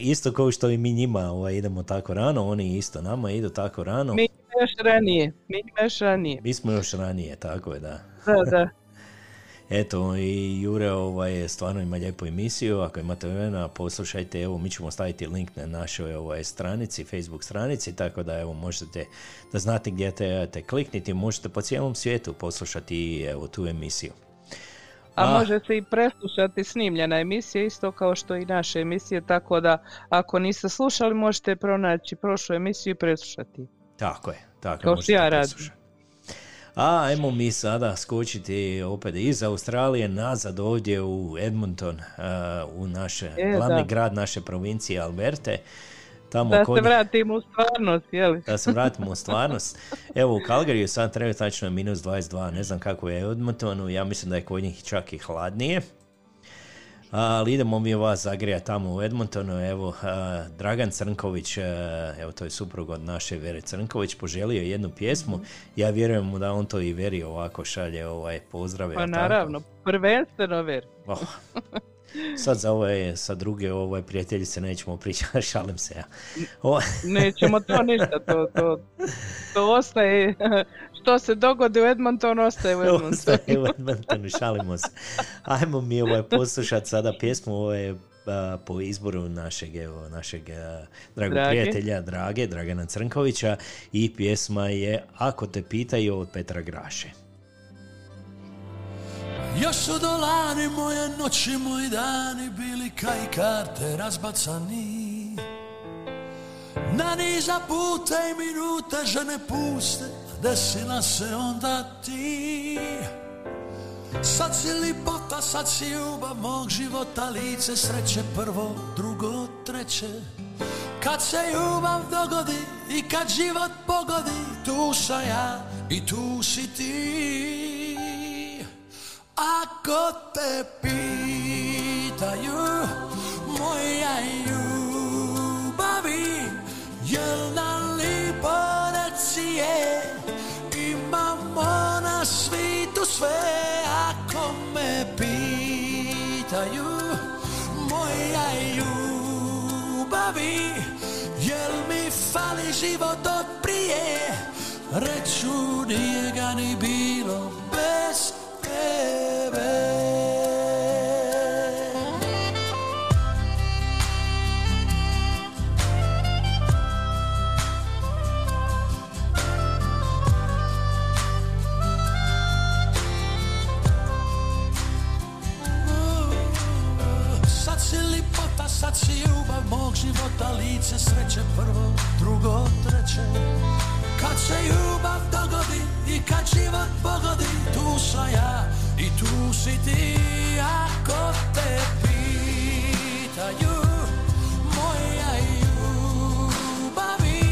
Isto kao što i mi njima idemo tako rano, oni isto nama idu tako rano. Mi smo još ranije. Mi smo još ranije, tako je, da. Da. Eto, i Jure stvarno ima lijepu emisiju. Ako imate vremena, poslušajte, evo, mi ćemo staviti link na našoj stranici, Facebook stranici, tako da, evo, možete da znate gdje te klikniti, možete po cijelom svijetu poslušati, evo, tu emisiju. A može se i preslušati snimljena emisija, isto kao što i naše emisije, tako da ako niste slušali, možete pronaći prošlu emisiju i preslušati. Tako je, kao što ja radim. A ajmo mi sada skočiti opet iz Australije nazad ovdje u Edmonton, u naš glavni grad naše provincije Alberte. Tamo da se vratimo u stvarnost, jeli? Da se vratimo u stvarnost. Evo, u Calgaryju sad trenutačno je minus 22, ne znam kako je u Edmontonu, ja mislim da je kod njih čak i hladnije. Ali idemo mi vas zagrijati tamo u Edmontonu. Evo, Dragan Crnković, evo, to je suprug od naše Vere Crnković, poželio jednu pjesmu. Ja vjerujem da on to i Veri ovako šalje pozdrave. Pa naravno, prvenstveno Veri. Sad za sa druge prijateljice nećemo pričati, šalim se ja. Nećemo to ništa, to ostaje, što se dogodi u Edmontonu, ostaje u Edmontonu. Ostaje u Edmontonu, šalimo se. Ajmo mi poslušati sada pjesmu po izboru našeg dragog prijatelja Dragana Crnkovića, i pjesma je Ako te pitaju od Petra Graše. Još su do lani moje noći, moji dani bili kaj karte razbacani. Na niza puta i minute žene puste, a desila se onda ti. Sad si lipota, sad si ljubav mog života, lice sreće prvo, drugo, treće. Kad se ljubav dogodi i kad život pogodi, tu sam ja i tu si ti. Ako te pitaju moja ljubavi, jel nam lipo reci je, imamo na svijetu sve. Ako me pitaju moja ljubavi, jel mi fali život od prije, reću nije ga ni bilo bez Sad si lipota, sad si ljubav mog života, lice sreće prvo, drugo, treće. Kad se ljubav dogodi i kad život pogodi, tu sam ja i tu si ti. Ako te pitaju moja ljubavi,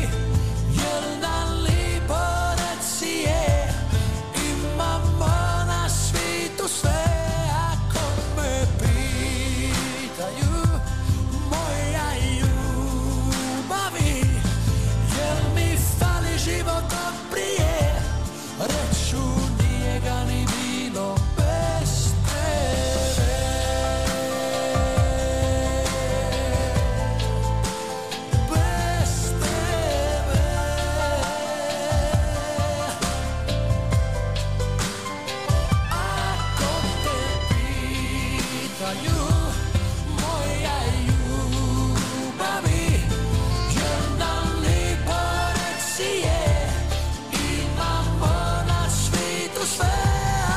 jel da li borec je, imamo na svijetu sve. Ako me pitaju moja ljubavi, jel mi fali života prije, reću nije ga ni bilo. Sve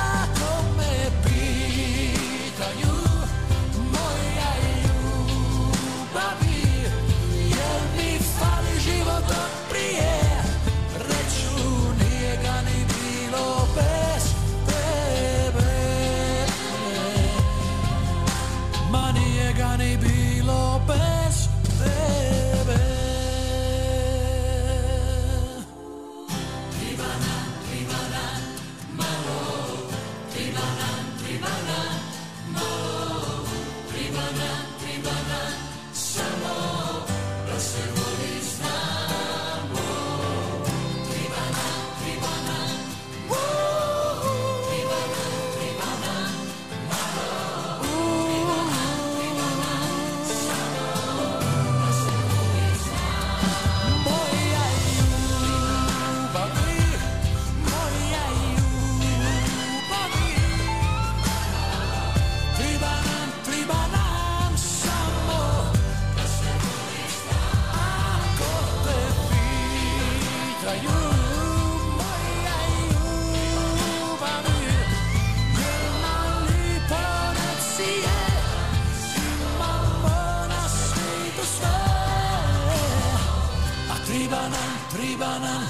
Tribanan,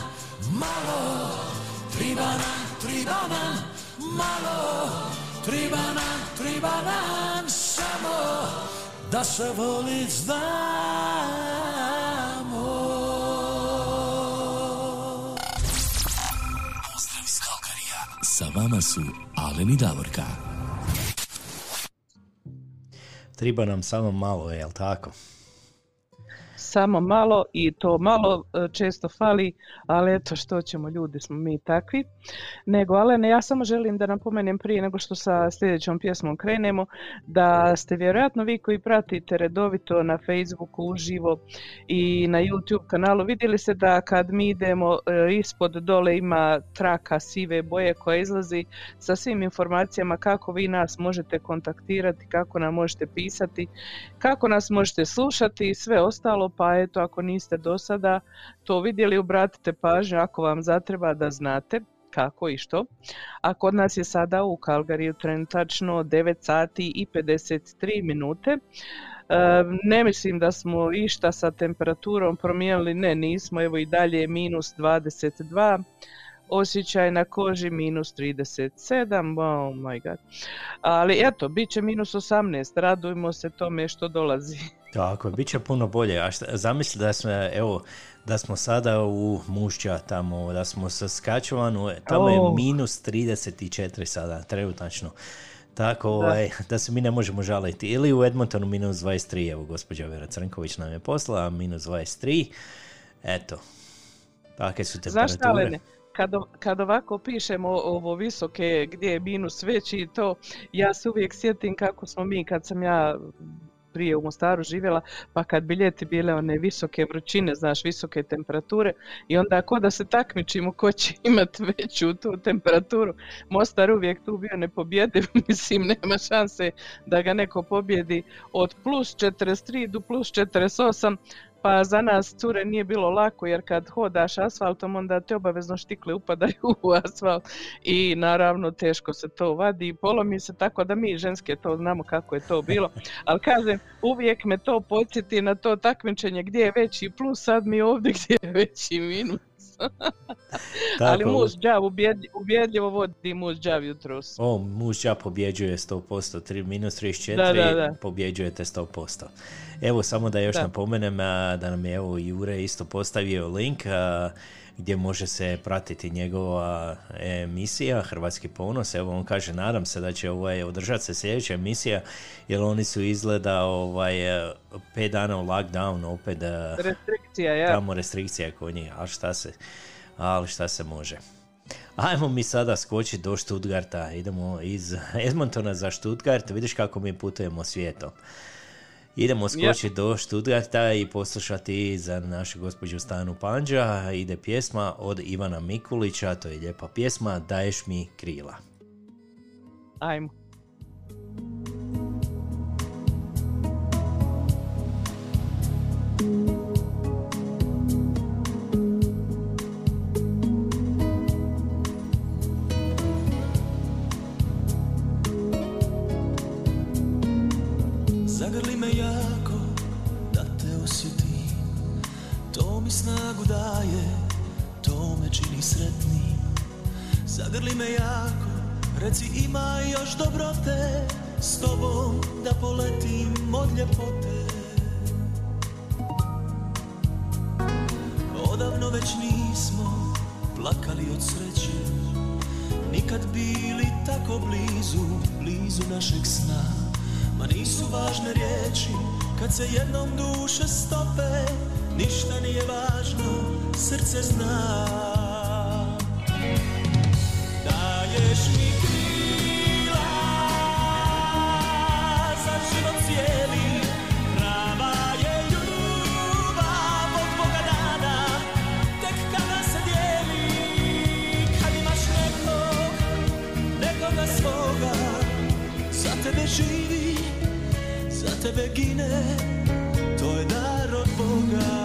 malo, tribanan, tribanan, malo, tribanan, tribanan, samo da se volit znamo. Pozdrav iz Calgaryja, sa vama su Alen i Davorka. Triba nam samo malo, jel tako? Samo malo, i to malo često fali, ali eto što ćemo, ljudi smo mi takvi. Nego, Alene, ja samo želim da napomenem prije nego što sa sljedećom pjesmom krenemo, da ste vjerojatno vi koji pratite redovito na Facebooku uživo i na YouTube kanalu, vidjeli ste da kad mi idemo ispod dole ima traka sive boje koja izlazi sa svim informacijama kako vi nas možete kontaktirati, kako nam možete pisati, kako nas možete slušati i sve ostalo. Pa eto, ako niste do sada to vidjeli, obratite pažnju ako vam zatreba da znate kako i što. A kod nas je sada u Calgaryju trenutačno 9 sati i 53 minute. Ne mislim da smo išta sa temperaturom promijenili, ne, nismo, evo i dalje je minus 22, osjećaj na koži minus 37, oh my god. Ali eto, bit će minus 18, radujmo se tome što dolazi. Tako, bit će puno bolje. A šta, zamisli da smo, evo, da smo sada u Mušća tamo, da smo sa Saskatchewanu, tamo je minus 34 sada, trenutačno. Tako da se mi ne možemo žaliti. Ili u Edmontonu minus 23, evo gospođa Vera Crnković nam je poslala, minus 23. Eto, takve su temperature. Znaš šta, Lene? Kad ovako pišemo ovo visoke gdje je minus veći i to, ja se uvijek sjetim kako smo mi, kad sam ja prije u Mostaru živjela, pa kad bi ljeti bile one visoke vrućine, znaš, visoke temperature, i onda ako da se takmičimo ko će imati veću tu temperaturu. Mostar uvijek tu bio nepobjediv, mislim, nema šanse da ga neko pobjedi, od plus 43 do plus 48. Pa za nas, cure, nije bilo lako, jer kad hodaš asfaltom, onda te obavezno štikle upadaju u asfalt i naravno teško se to vadi i polomi se, tako da mi ženske to znamo kako je to bilo. Ali kažem, uvijek me to podsjeti na to takmičenje gdje je veći plus, sad mi ovdje gdje je veći minus. Ali muž džav ubjedljivo vodi, muž džav jutros. O, muž džav pobjeđuje 100%, minus 34 da. Pobjeđujete 100%. Evo, samo da još napomenem da nam je evo Jure isto postavio link gdje može se pratiti njegova emisija Hrvatski ponos. Evo, on kaže, nadam se da će održati se sljedeća emisija, jer oni su izgleda 5 dana u lockdown, opet restrikcija, tamo restrikcija kod njih, ali šta se može. Ajmo mi sada skočiti do Stuttgarta, idemo iz Edmontona za Stuttgart, vidiš kako mi putujemo svijetom. Idemo skočiti do Stuttgarta i poslušati za našu gospođu Stanu Panđa. Ide pjesma od Ivana Mikulića, to je lijepa pjesma, Daješ mi krila. Ajmo. Snagu daje, to me čini sretnim. Zagrli me jako, reci ima još dobrote, s tobom da poletim od ljepote. Odavno već nismo plakali od sreće, nikad bili tako blizu, blizu našeg sna. Ma nisu važne riječi kad se jednom duše stope, ništa nije važno, srce zna. Daješ mi krila za život cijeli, prava je ljubav od Boga dana, tek kada se dijeli. Kad imaš nekoga svoga, za tebe živi, za tebe gine, to je dar od Boga.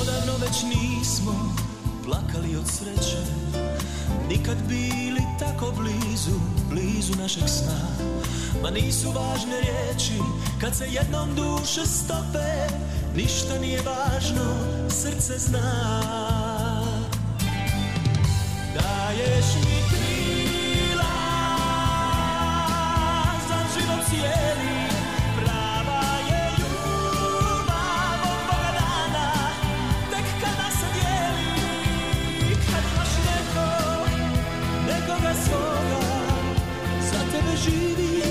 Odavno već nismo plakali od sreće, nikad bili tako blizu, blizu našeg sna. Ma nisu važne riječi kad se jednom duše stope, ništa nije važno, srce zna. Daješ mi krila za život cijeli. Živi,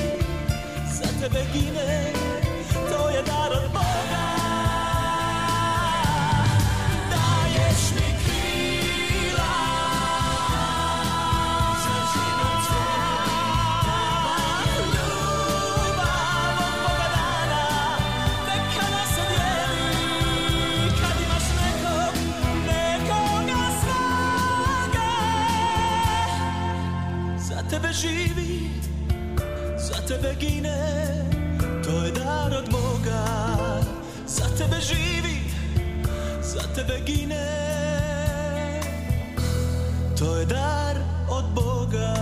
za tebe gine, to je dar od Boga. Daješ mi krila, za život cijeli, ljubav od Boga dana, neka nas odjeli, kad imaš nekog, nekoga svoga. Za tebe živi, za tebe gine, to je dar od Boga. Za tebe živi, za tebe gine, to je dar od Boga.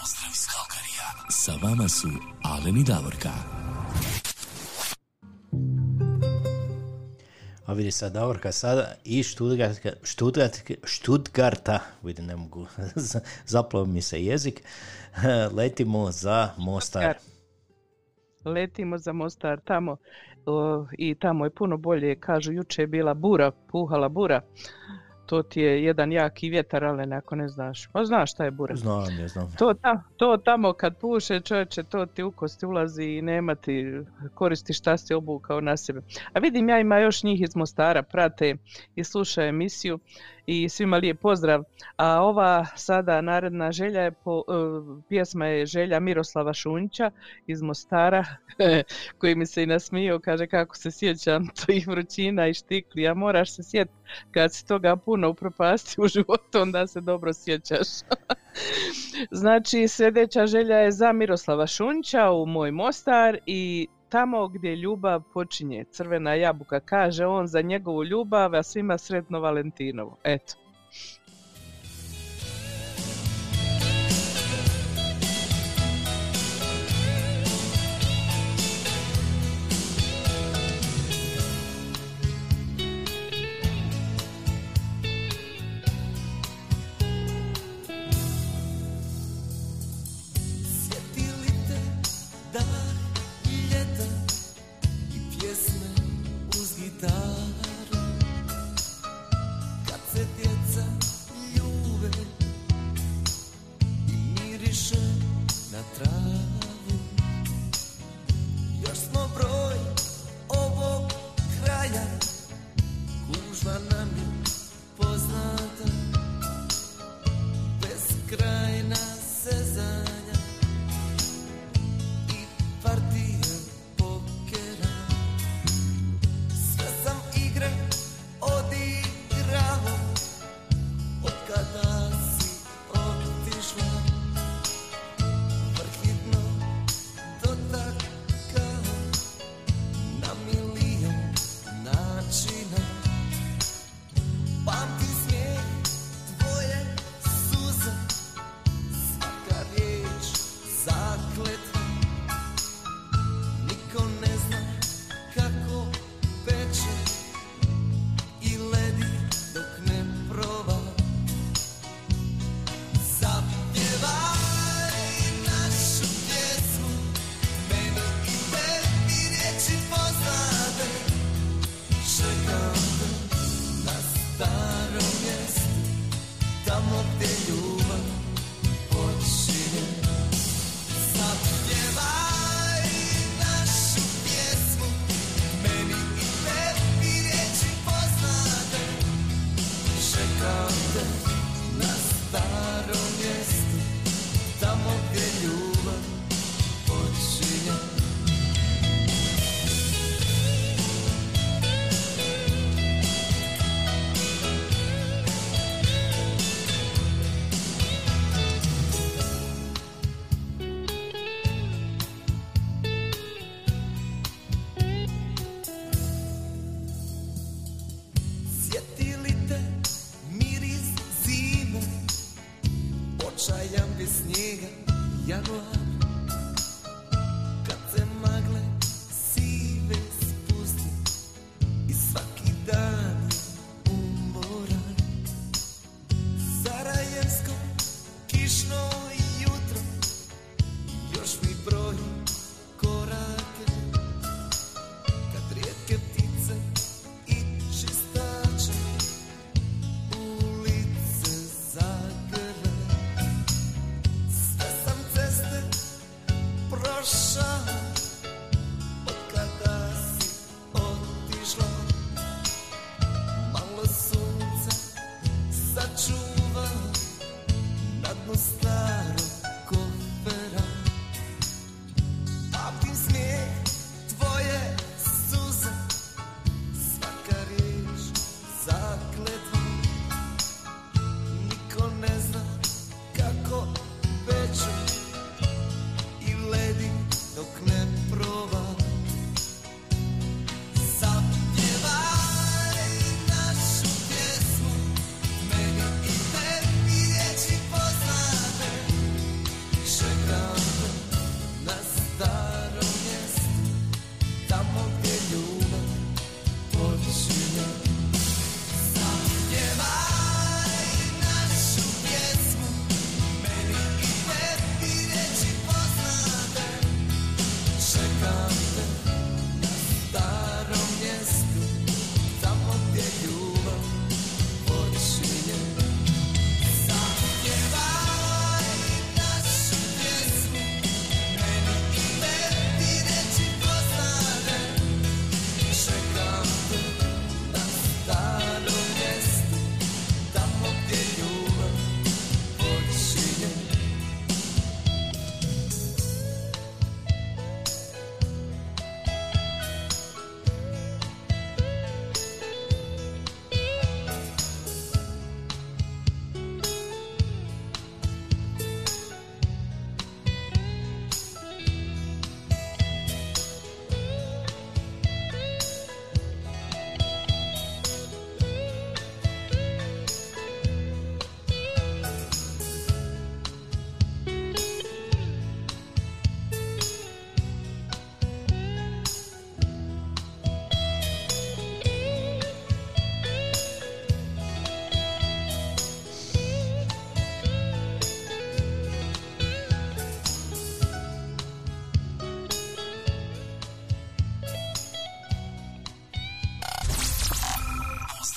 Pozdrav iz Calgaryja. Sa vama su Alen i Davorka. A vidi sad Davorka sada i Stuttgarta, vidi ne mogu, zaplao mi se jezik, letimo za Mostar. Letimo za Mostar tamo i tamo je puno bolje, kažu juče je bila bura, puhala bura, to ti je jedan jaki vjetar, ali ako ne znaš, pa znaš šta je bura. Znam, ja znam. To tamo kad puše čovječe, to ti u kosti ulazi i nema ti koristi šta si obukao na sebe. A vidim ja ima još njih iz Mostara, prate i slušaju emisiju i svima lijep pozdrav. A ova sada naredna želja je pjesma je želja Miroslava Šunjića iz Mostara koji mi se i nasmijao, kaže kako se sjećam tih vrućina i štikli, a moraš se sjetiti kad si toga puno upropasti u životu, onda se dobro sjećaš. Znači, sljedeća želja je za Miroslava Šunjića u moj Mostar i tamo gdje ljubav počinje, crvena jabuka, kaže on za njegovu ljubav, a svima sretno Valentinovo. Eto. Kad se djeca Šaljam bez snijega jagoar. Kad se magle sive spusti i svaki dan umoran. Sarajevsko kišno jutro još mi broji korake. Kad rijetke ptice i čistače ulice zagrle. Sve sam ceste prošao od kada si otišla. Malo sunca sačuvao na dnu starog kofera. Pamtim smijeh tvoje suze, svaka riječ zakletva. Niko ne zna kako peče i ledi dok ne proba. Zapjevaj našu pjesmu, meni i tebi riječi poznate. Čekam te na starom mjestu, tamo gdje ljubav počinje. Zapjevaj našu pjesmu, meni i tebi riječi poznate. Čekam te na starom mjestu, tamo gdje ljubav počinje. Zapjevaj našu pjesmu, meni i tebi riječi poznate. Čekam te na starom mjestu, tamo gdje ljubav počinje.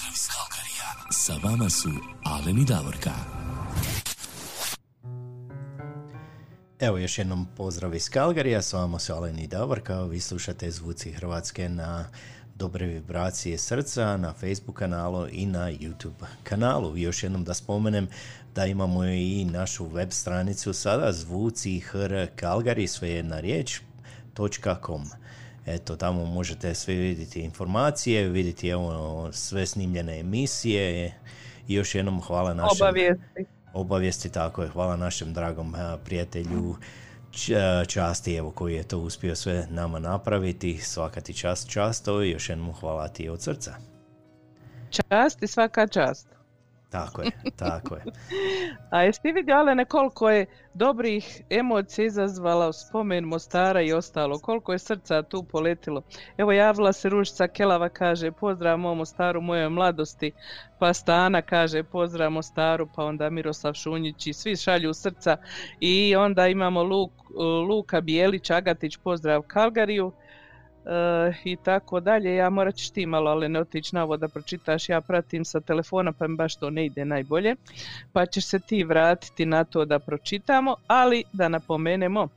Pozdrav iz Calgaryja. Sa vama su Alen i Davorka. Evo još jednom pozdrav iz Calgaryja. Sa vama su Alen i Davorka. Vi slušate Zvuci Hrvatske na Dobre vibracije srca, na Facebook kanalu i na YouTube kanalu. Još jednom da spomenem da imamo i našu web stranicu sada, Zvuci Hr Calgary, sve jedna riječ, .com. Eto, tamo možete sve vidjeti informacije, vidjeti evo, sve snimljene emisije i još jednom hvala našem... Obavijesti, tako je, hvala našem dragom prijatelju Časti, evo, koji je to uspio sve nama napraviti. Svaka ti čast, Často, i još jednom hvala ti od srca. Čast i svaka čast. Tako je, tako je. A jesi ti vidjela nekoliko je dobrih emocija izazvala spomen Mostara i ostalo, koliko je srca tu poletilo. Evo javila se Ružica Kelava, kaže pozdrav mom Mostaru, mojoj mladosti, pa Stana kaže pozdrav Mostaru, pa onda Miroslav Šunjić i svi šalju srca. I onda imamo Luka Bijelić, Agatić, pozdrav Calgaryju. I tako dalje, ja morat ću ti malo, ali ne otići na ovo da pročitaš, ja pratim sa telefona pa mi baš to ne ide najbolje, pa ćeš se ti vratiti na to da pročitamo, ali da napomenemo,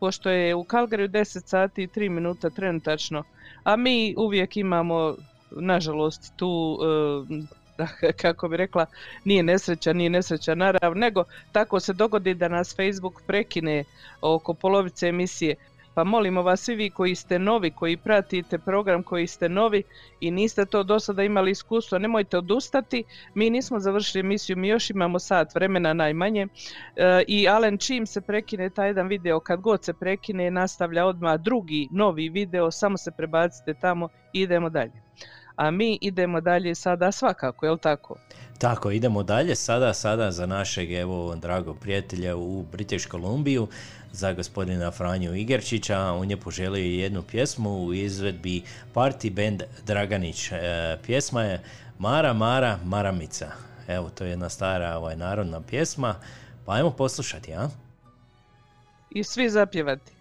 pošto je u Calgaryju 10 sati i 3 minuta trenutačno, a mi uvijek imamo, nažalost, tu... kako bi rekla, nije nesreća naravno, nego tako se dogodi da nas Facebook prekine oko polovice emisije. Pa molimo vas svi vi koji ste novi, koji pratite program, koji ste novi i niste to do sada imali iskustvo, nemojte odustati, mi nismo završili emisiju, mi još imamo sat vremena najmanje i Alen čim se prekine taj jedan video, kad god se prekine, nastavlja odmah drugi novi video, samo se prebacite tamo i idemo dalje. A mi idemo dalje sada svakako, jel tako? Tako, idemo dalje sada za našeg, evo, dragog prijatelja u British Columbiju, za gospodina Franju Igerčića. On je poželio jednu pjesmu u izvedbi Party Band Draganić. Pjesma je Mara, Mara, Maramica. Evo, to je jedna stara narodna pjesma, pa ajmo poslušati, a? I svi zapjevati.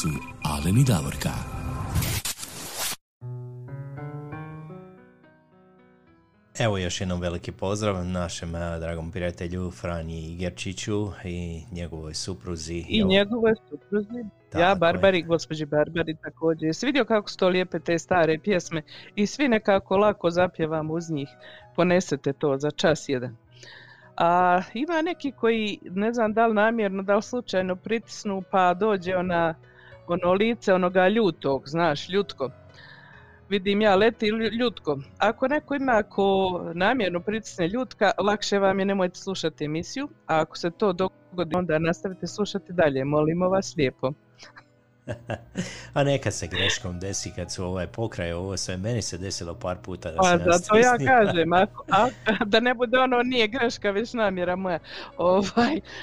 Su Alen i Davorka. Evo još jednom veliki pozdrav našem dragom prijatelju Franji Igerčiću i njegovoj supruzi. I njegovoj supruzi. Ja, Barbari, gospođi Barbari također. Jesi vidio kako su to lijepe te stare pjesme i svi nekako lako zapjevamo uz njih. Ponesete to za čas jedan. A ima neki koji, ne znam da li namjerno, da li slučajno pritisnu, pa dođe ono lice onoga ljutog, znaš, ljutko. Vidim ja, leti ljutko. Ako neko ima ko namjerno pritisne ljutka, lakše vam je, nemojte slušati emisiju. A ako se to dogodi, onda nastavite slušati dalje, molimo vas lijepo. A neka se greškom desi kad su ovaj pokraj, ovo sve, meni se desilo par puta da se nas stisni. Ja kažem, da ne bude ono nije greška, već namjera moja.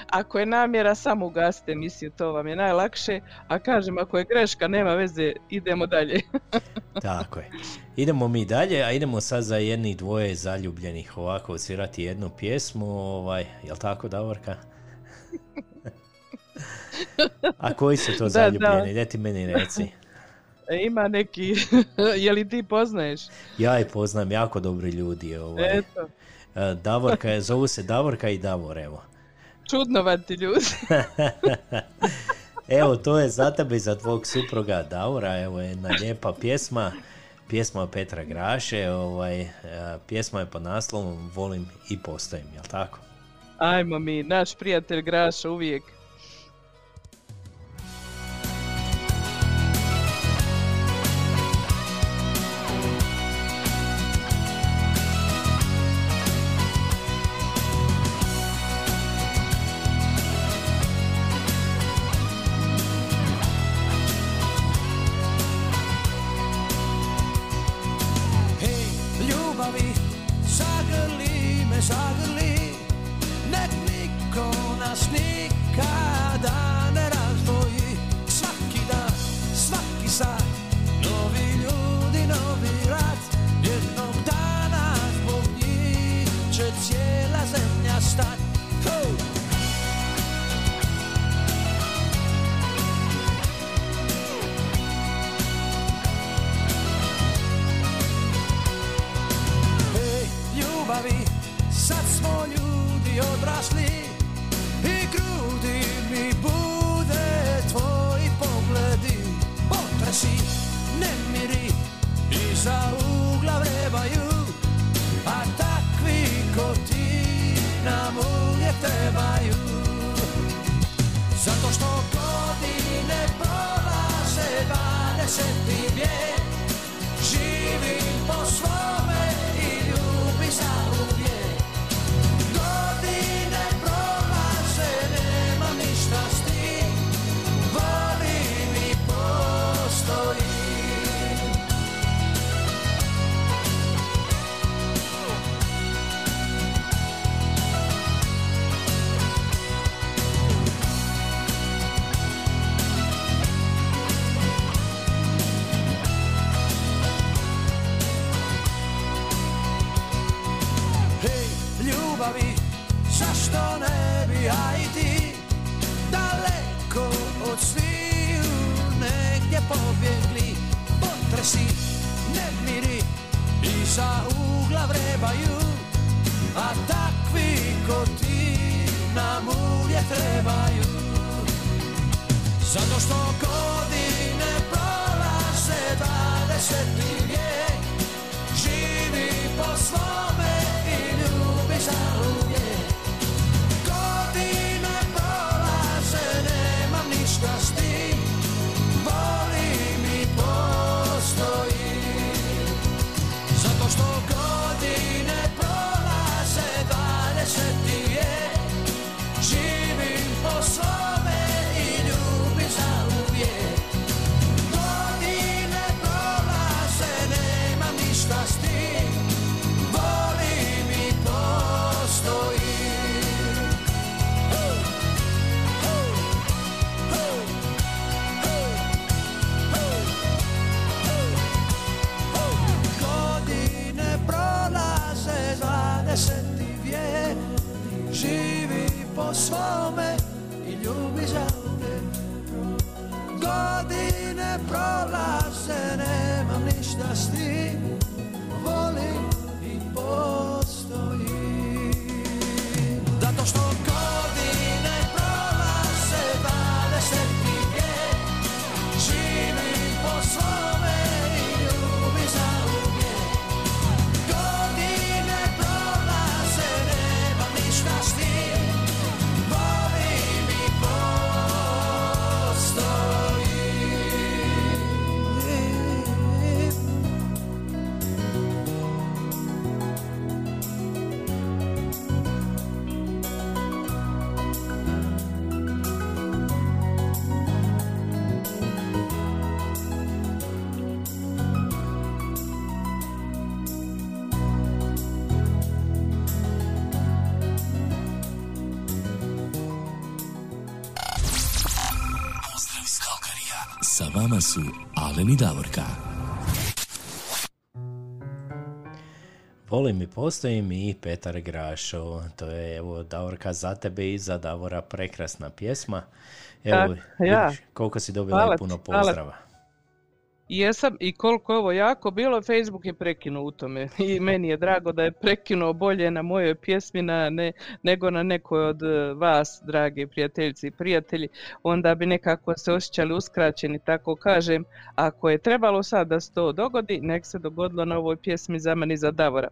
Ako je namjera, samo ugasite emisiju, to vam je najlakše, a kažem, ako je greška, nema veze, idemo dalje. Tako je. Idemo mi dalje, a idemo sad za jedni dvoje zaljubljenih ovako svirati jednu pjesmu, jel tako, Davorka? A koji su to zaljubljeni? Da ti meni reci. Ima neki, je li ti poznaješ? Ja je poznam, jako dobri ljudi. Eto. Davorka, zovu se Davorka i Davor, evo. Čudnovati ljudi. Evo, to je za tebe i za tvog supruga Davora, evo jedna lijepa pjesma. Pjesma Petra Graše, pjesma je pod naslovom Volim i postojim, jel tako? Ajmo mi, naš prijatelj Graša uvijek. vama su Alen i Davorka. Volim i postojim i Petar Grašov. To je, evo, Davorka, za tebe i za Davora prekrasna pjesma. Evo, tak, ja. Vidiš, koliko si dobila hvala, i puno pozdrava. Hvala. Jesam, i koliko je ovo jako bilo, Facebook je prekinuo u tome i meni je drago da je prekinuo, bolje na mojoj pjesmi nego na nekoj od vas, drage prijateljice i prijatelji, onda bi nekako se osjećali uskraćeni, tako kažem, ako je trebalo sad da se to dogodi, nek se dogodilo na ovoj pjesmi za mene i za Davora.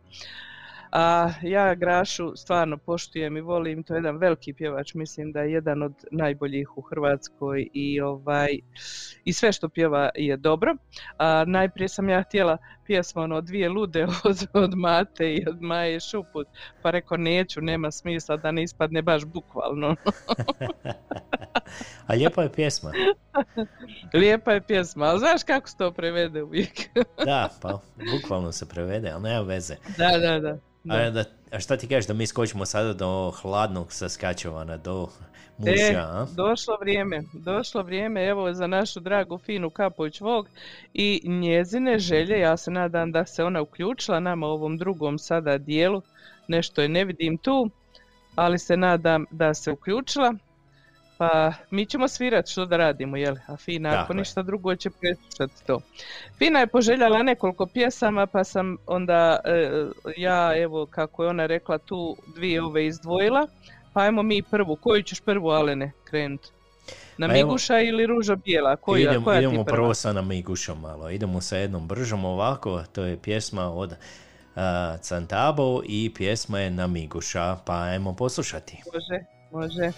A ja Grašu stvarno poštujem i volim, to je jedan veliki pjevač, mislim da je jedan od najboljih u Hrvatskoj i sve što pjeva je dobro. A najprije sam ja htjela pjesmu Dvije lude od Mate i od Maje Šuput, pa rekao neću, nema smisla da ne ispadne baš bukvalno. A lijepa je pjesma. Lijepa je pjesma, ali znaš kako se to prevede uvijek? Da, pa bukvalno se prevede, ali nema veze. Da. A šta ti kažeš da mi skočimo sada do hladnog Saskačevana, do Muša, a? Došlo vrijeme, evo, za našu dragu Finu Kapović-Vog i njezine želje. Ja se nadam da se ona uključila nama u ovom drugom sada dijelu, nešto je ne vidim tu, ali se nadam da se uključila. Pa mi ćemo svirati što da radimo, jel? A Fina, dakle, ako ništa drugo, će preslušati to. Fina je poželjala nekoliko pjesama, pa sam onda ja, evo, kako je ona rekla, tu dvije ove izdvojila. Pa ajmo mi prvu. Koju ćeš prvu, Alene, krenuti? Namiguša ili Ruža bijela? Koja idemo prvo sa Namigušom malo. Idemo sa jednom bržom ovako. To je pjesma od Cantabo i pjesma je Namiguša. Pa ajmo poslušati. Može.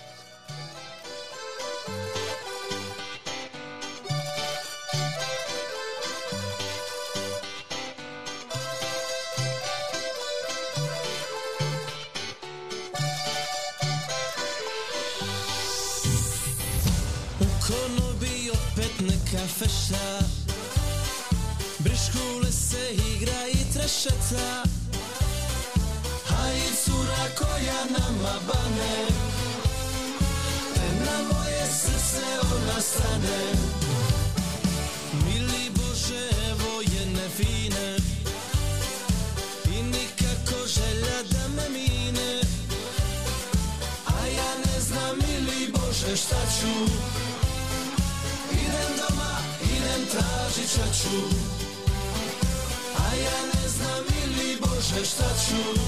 Ukono bi opet neka fešta, briškule se igra i trešeta, a i cura koja nama bane, te na moje srce ona stane. Mili Bože, evo je Nefine i nikako želja da me mine, a ja ne znam, mili Bože, šta ću. Traži čaču, a ja ne znam, ili Bože, šta ću.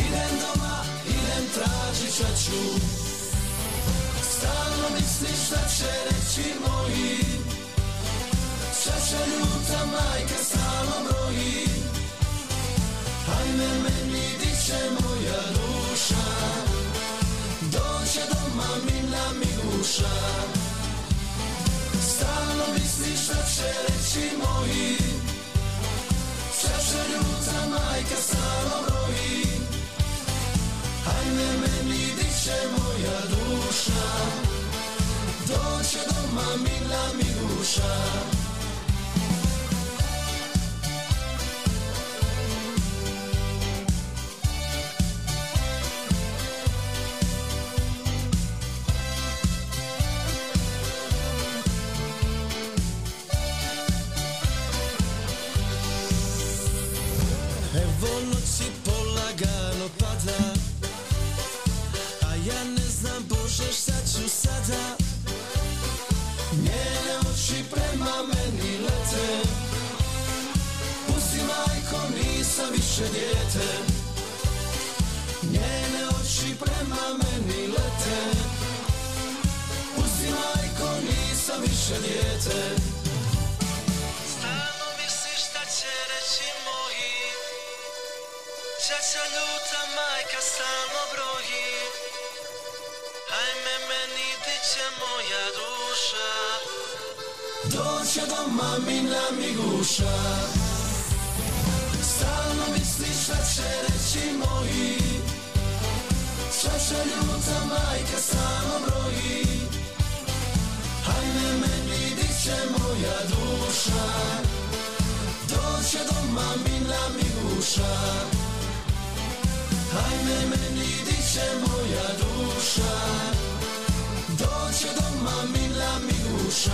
Idem doma, idem traži čaču. Stalno misliš šta će reći moji, čača ljuta majka stalno broji. Ajme meni, di će moja duša, dođe doma mina mi guša. Stalno misliš šta će reći moji, čaša ljuta majka stalno broji. Ajme meni, di će moja duša, doće doma mina mi duša. Sada njene oči prema meni lete, pusti majko, nisam više dijete. Njene oči prema meni lete, pusti majko, nisam više dijete. Stalno misliš šta će reći moji, čača ljuta majka stalno broji. Ajme meni, di će moja duša, doće doma mina mi guša. Stalno misliš šta će reći moji, čača ljuta majka stalno broji. Ajme meni, di će moja duša, doće doma mina mi guša. Ajme meni, di će moja duša, doće doma, mila mi duša. duša.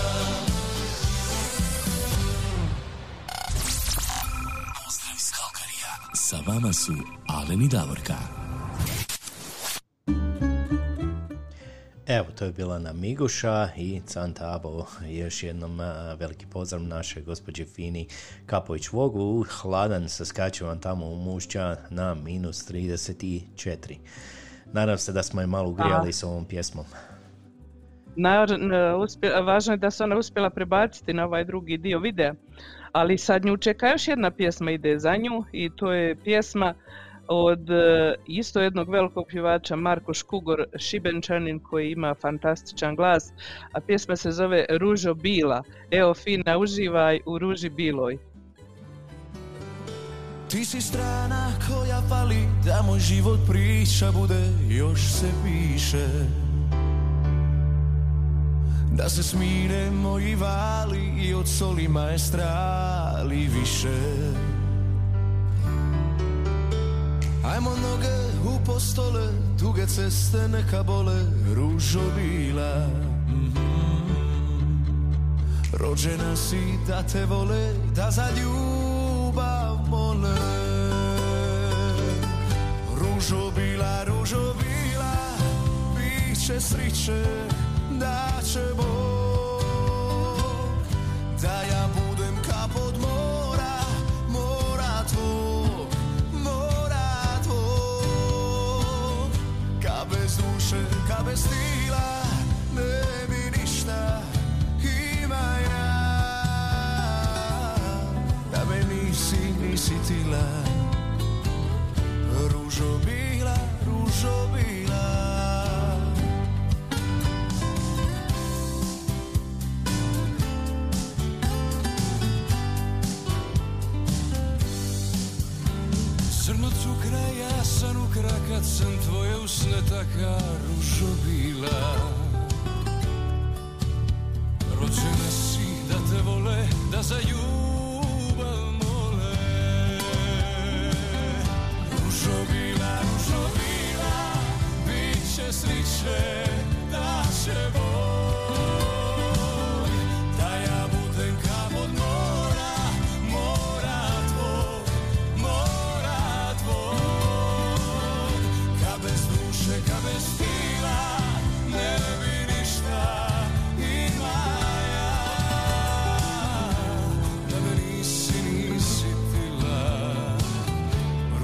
Pozdrav iz Calgaryja. Sa vama su Alen i Davorka. Evo, to je bila nam Miguša i Canta Abo. Još jednom veliki pozdrav naše gospođe Fini Kapović-Vog u hladan Saskačevan, tamo u Mušća na minus 34. Nadam se da smo je malo ugrijali s ovom pjesmom. Važno je da se ona uspjela prebaciti na ovaj drugi dio videa, ali sad nju čeka još jedna pjesma, ide za nju, i to je pjesma od isto jednog velikog pjevača, Marko Škugor, Šibenčanin koji ima fantastičan glas, a pjesma se zove Ružo Bila. Evo, Fina, uživaj u Ruži Biloj. Ti si strana koja pali da moj život priča bude, još se piše, da se smire moji vali i od soli maestrali više. Ajmo noge u postole, duge ceste neka bole, ružo bila. Rođena si da te vole, da za ljubav mole. Ružo bila, ružo bila, biće sriće, daće Bog, da ja budem kap od mora, mora tvog, mora tvog. Ka bez duše, ka bez stila, ne bi ništa ima ja. Da me nisi, nisi tila, ružo bila, ružo bila. Ja sam ukra kad sam tvoje usne taka ružo bila. Rođena si da te vole, da za ljubav mole. Ružo bila, bit će sliče, da će bol, da ja budem ka pod mora, mora tvoj, mora tvoj. Ka bez stila, ne bi ništa ima ja. Da me nisi, nisi tila,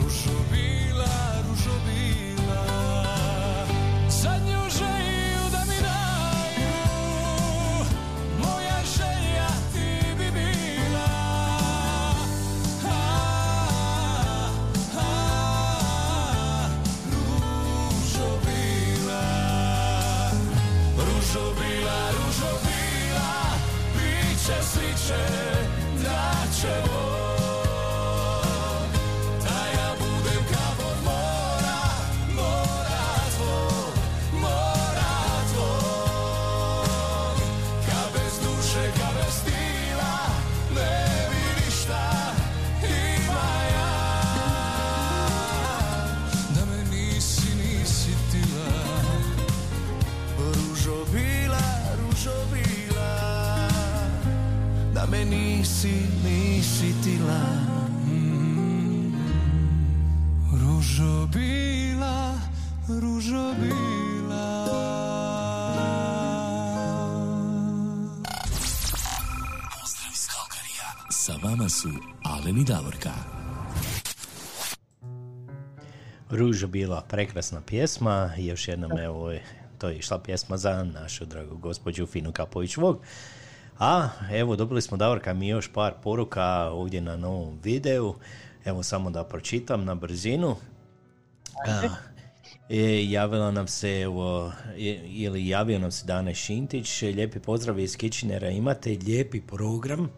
ružo bila, ružo bila. Zadnju želju da mi daju, moja želja ti bi bila. Ružo bila, bit će sliče, da će Bog, da ja budem kap od mora, mora tvog, mora tvog. Ka bez duše, ka bez stila, ne bi ništa ima ja. Da me nisi, nisi tila, ružo bila, ružo bila, da me nisi, nisi tila, ružo bila, ružo bila. Pozdrav iz Calgaryja, sa vama su Alen i Davorka. Ružo bila, prekrasna pjesma, još jednom evo, to je išla pjesma za našu dragu gospođu Finu Kapović-Vog. A evo, dobili smo, Davorka, mi još par poruka ovdje na novom videu. Evo, samo da pročitam na brzinu. Javila nam se, evo, ili javio nam se Dane Šintić. Lijepi pozdrav iz Kitchenera, imate lijepi program.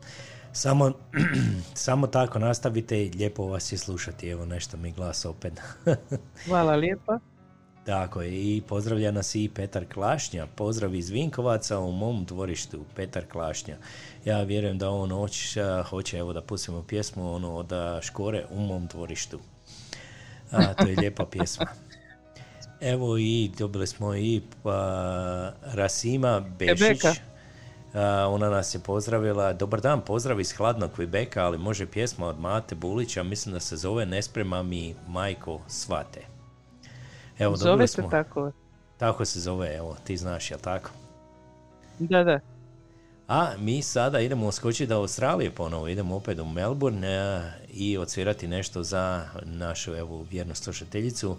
Samo tako nastavite i lijepo vas je slušati. Evo, nešto mi glas opet. Hvala lijepa. Tako je, i pozdravlja nas i Petar Klašnja. Pozdrav iz Vinkovaca, u mom dvorištu, Petar Klašnja. Ja vjerujem da on hoće, evo, da pustimo pjesmu ono od Škore, u mom dvorištu. To je lijepa pjesma. Evo, i dobili smo i Rasima Bešić. Ona nas je pozdravila, dobar dan, pozdrav iz hladnog Quebeca, ali može pjesma od Mate Bulića, mislim da se zove Ne sprema mi majko svate. Evo, zove se tako. Tako se zove, evo, ti znaš, jel tako? Da, da. A mi sada idemo skočiti do Australije ponovo, idemo opet u Melbourne i odsvirati nešto za našu, evo, vjernu slušateljicu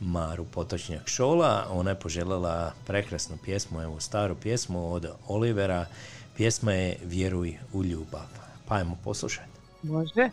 Maru Potočnjak Šola. Ona je poželjela prekrasnu pjesmu, evo, staru pjesmu od Olivera. Pjesma je Vjeruj u ljubav. Pa ajmo poslušati. Može.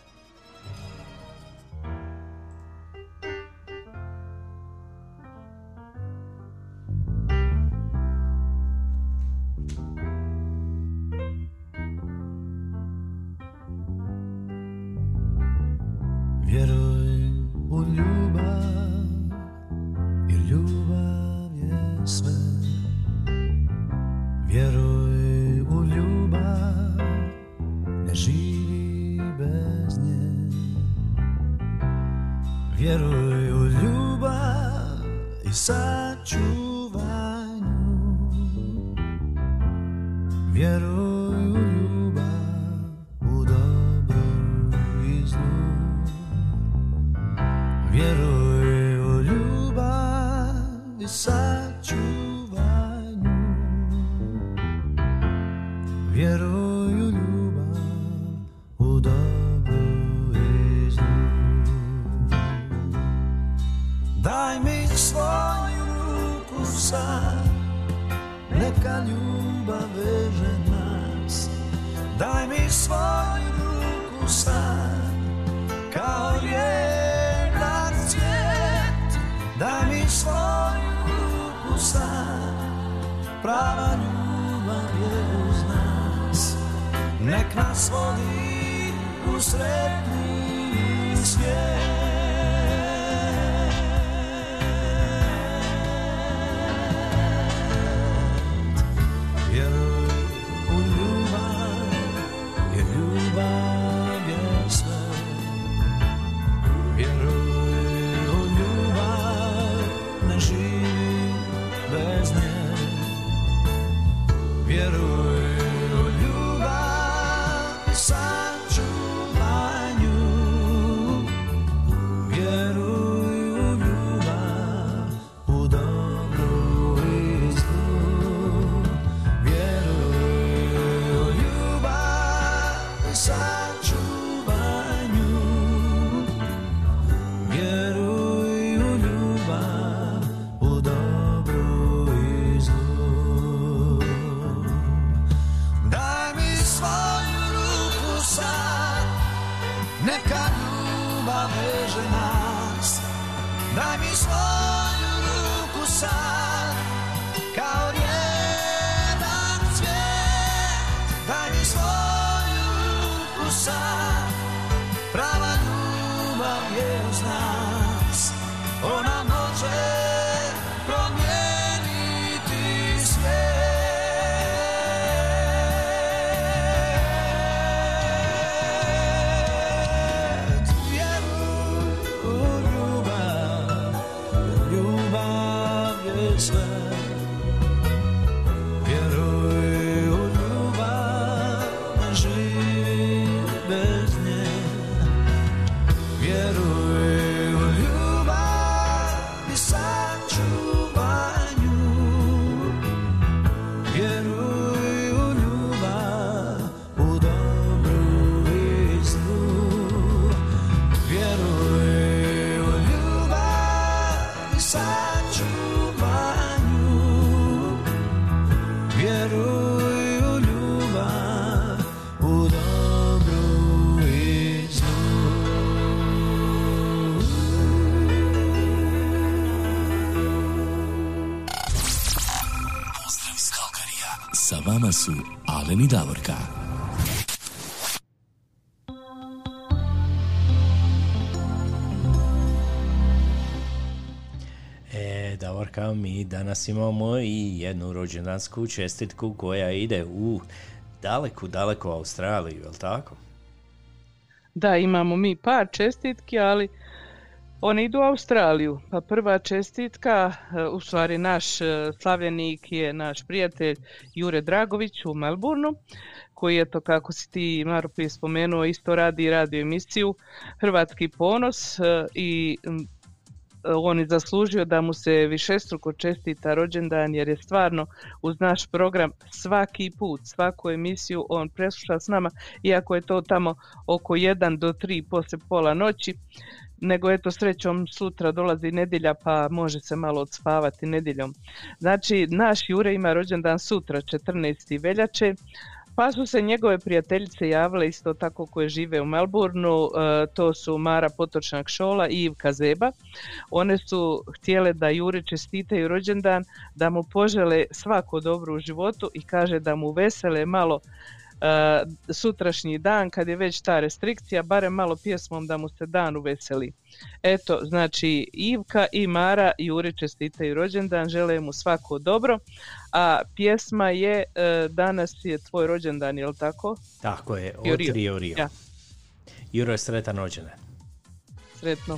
Su Alen i Davorka. Davorka, mi danas imamo i jednu rođendansku čestitku koja ide u daleku, daleku Australiju, je li tako? Da, imamo mi par čestitki, ali Oni idu u Australiju, pa prva čestitka, u stvari naš slavljenik je naš prijatelj Jure Dragović u Melburnu, koji je to, kako si ti Maro prije spomenuo, isto radi radio emisiju Hrvatski ponos i on je zaslužio da mu se višestruko čestita rođendan, jer je stvarno uz naš program svaki put, svaku emisiju on presluša s nama, iako je to tamo oko 1 do 3 poslije pola noći, nego eto srećom sutra dolazi nedjelja pa može se malo odspavati nedjeljom. Znači naš Jure ima rođendan sutra 14. veljače, pa su se njegove prijateljice javile isto tako koje žive u Melbourneu, to su Mara Potočnjak Šola i Ivka Zeba. One su htjele da Jure čestitaju rođendan, da mu požele svako dobro u životu i kaže da mu vesele malo sutrašnji dan kad je već ta restrikcija, barem malo pjesmom da mu se dan uveseli. Eto, znači Ivka i Mara Jure čestitaju rođendan, žele mu svako dobro, a pjesma je Danas je tvoj rođendan, je li tako? Tako je, od Rio Rio. Ja. Jure, sretan rođendan. Sretno.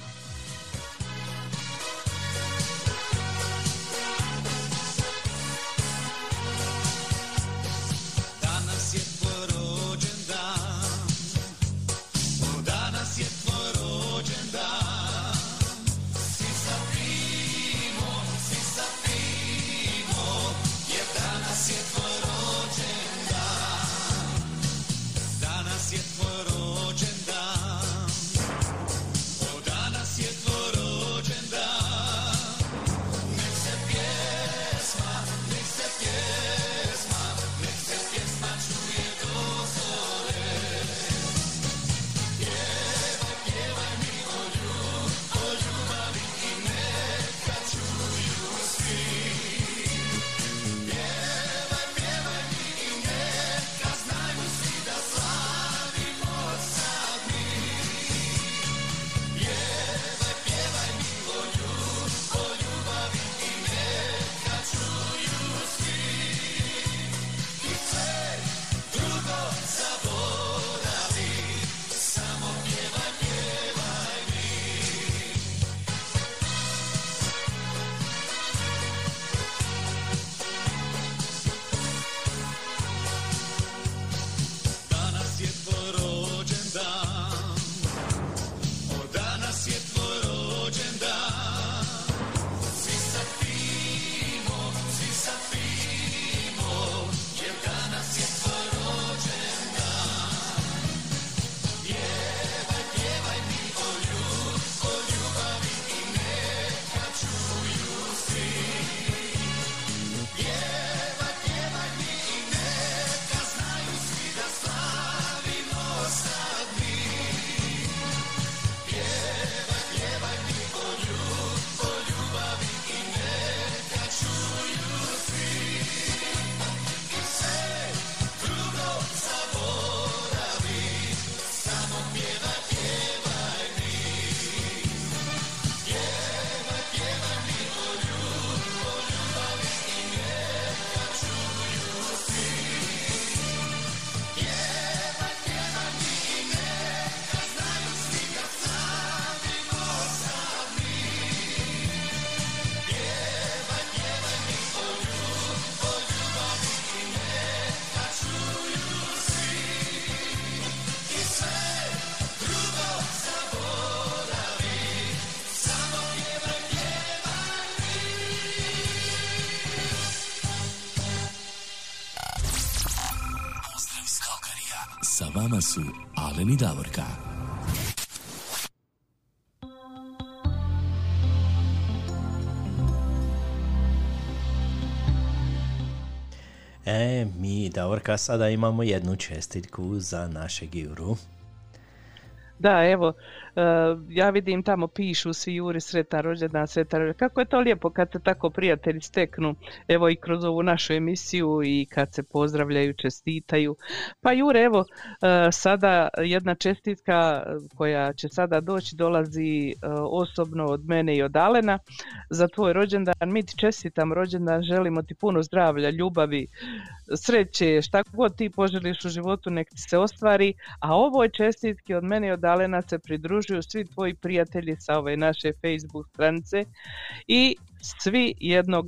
Vama su Alen i Davorka. Mi Davorka sada imamo jednu čestitku za našeg Juru. Da, evo, ja vidim tamo pišu svi Juri sretan rođendan, sretan rođendan. Kako je to lijepo kad se tako prijatelji steknu, evo i kroz ovu našu emisiju i kad se pozdravljaju, čestitaju. Pa Jure, evo, sada jedna čestitka koja će sada doći dolazi osobno od mene i od Alena za tvoj rođendan. Mi ti čestitam rođendan, želimo ti puno zdravlja, ljubavi, sreće, šta god ti poželiš u životu nek ti se ostvari, a ovoj čestitki od mene i od od Alena se pridružuju svi tvoji prijatelji sa ove naše Facebook stranice i svi jedno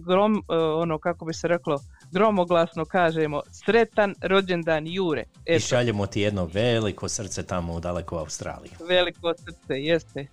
gromoglasno kažemo sretan rođendan Jure. Eto. I šaljemo ti jedno veliko srce tamo u daleko Australiji. Veliko srce, jeste.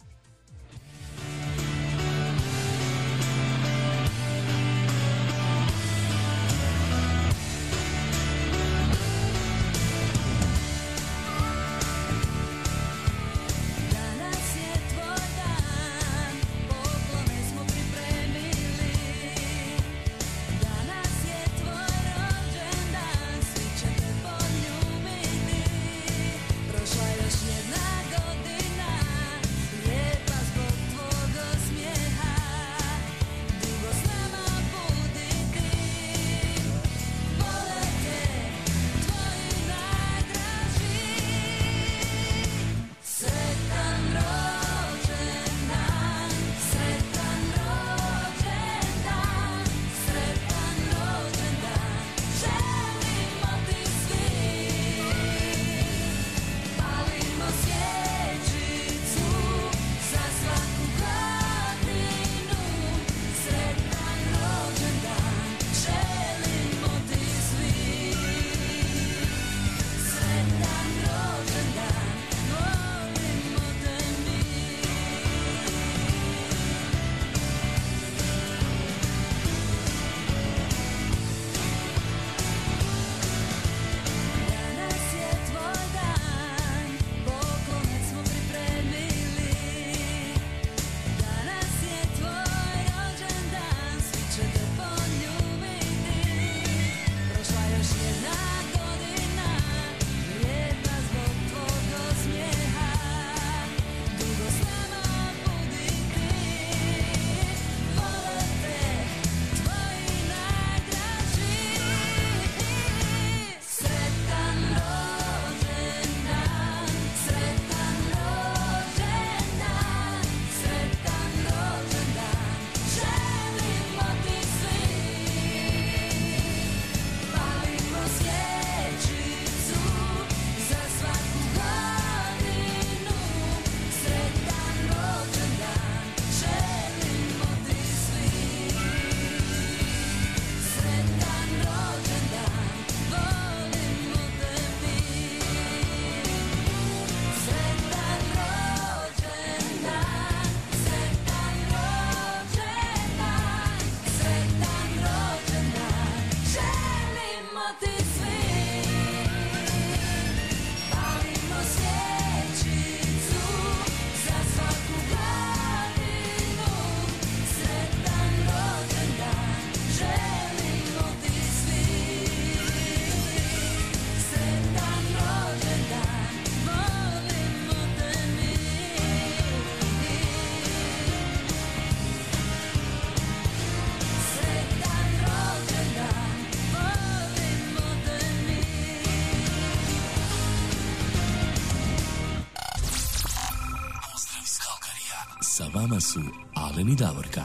Vama su Alen i Davorka.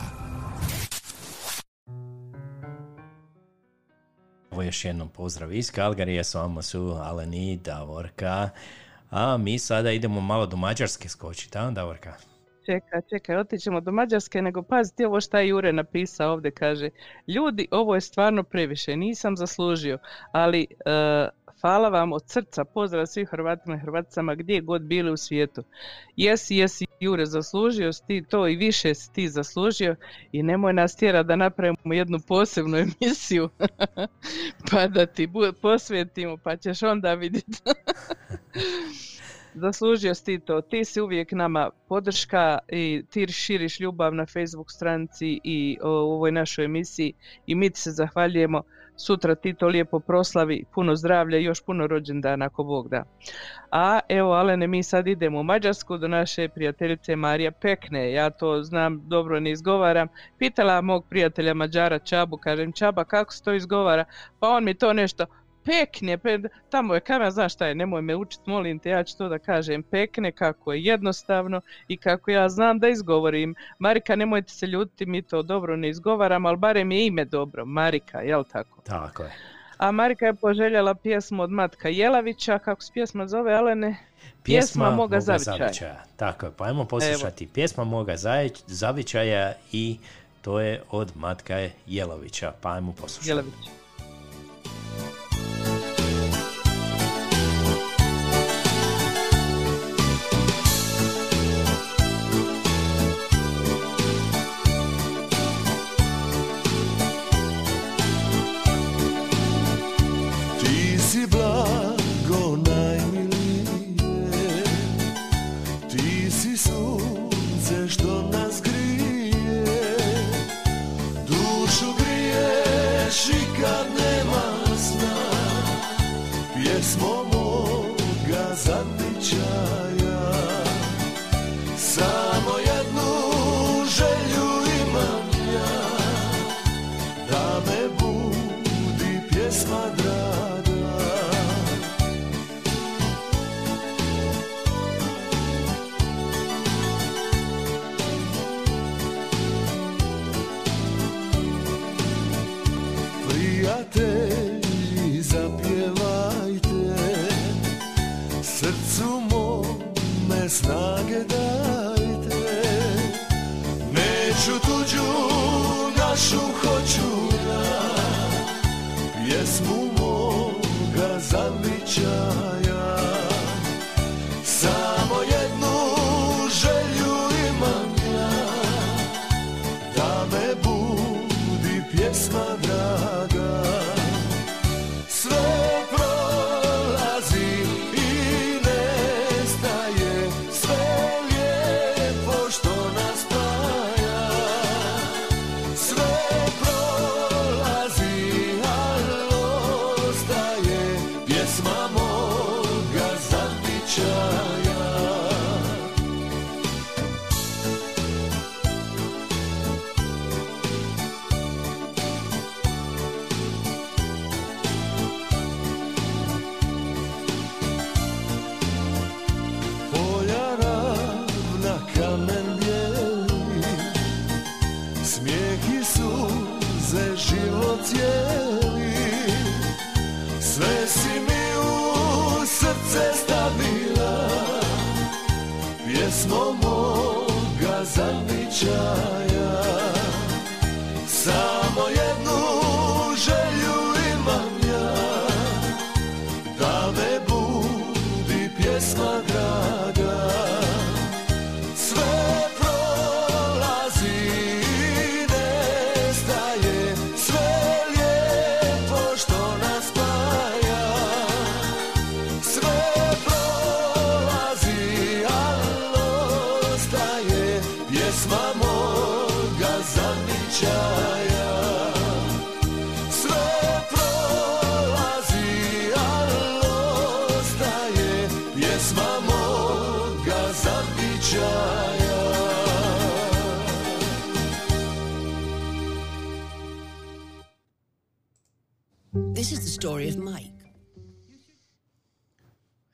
Ovo još jednom pozdrav iz Calgaryja, s vama su Alen i Davorka. A mi sada idemo malo do Mađarske skočiti, a Davorka? Čekaj, otićemo do Mađarske, nego pazite ovo šta je Jure napisao ovdje, kaže: ljudi, ovo je stvarno previše, nisam zaslužio, ali hvala vam od srca, pozdrav svim Hrvatima i Hrvaticama gdje god bili u svijetu. Jesi Jure, zaslužio si ti to i više si ti zaslužio i nemoj nas tjera da napravimo jednu posebnu emisiju pa da ti posvetimo, pa ćeš onda vidjeti. Zaslužio si ti to, ti si uvijek nama podrška i ti širiš ljubav na Facebook stranici i u ovoj našoj emisiji i mi ti se zahvaljujemo. Sutra ti to lijepo proslavi, puno zdravlja i još puno rođendana ako Bog da. A evo, Alene, mi sad idemo u Mađarsku do naše prijateljice Marija Pekne. Ja to znam, dobro ne izgovaram. Pitala mog prijatelja Mađara Čabu, kažem: Čaba, kako se to izgovara? Pa on mi to nešto pekne, tamo je kamen, znaš šta je, nemoj me učit, molim te, ja ću to da kažem pekne, kako je jednostavno i kako ja znam da izgovorim. Marika, nemojte se ljutiti, mi to dobro ne izgovaramo, ali barem je ime dobro, Marika, jel tako? Tako je. A Marika je poželjela pjesmu od Matka Jelavića, kako se pjesma zove, Alene? Pjesma moga zavičaja. Tako je, pa ajmo poslušati. Evo. Pjesma moga zavičaja i to je od Matka Jelavića. Pa ajmo poslušati. Jelavić.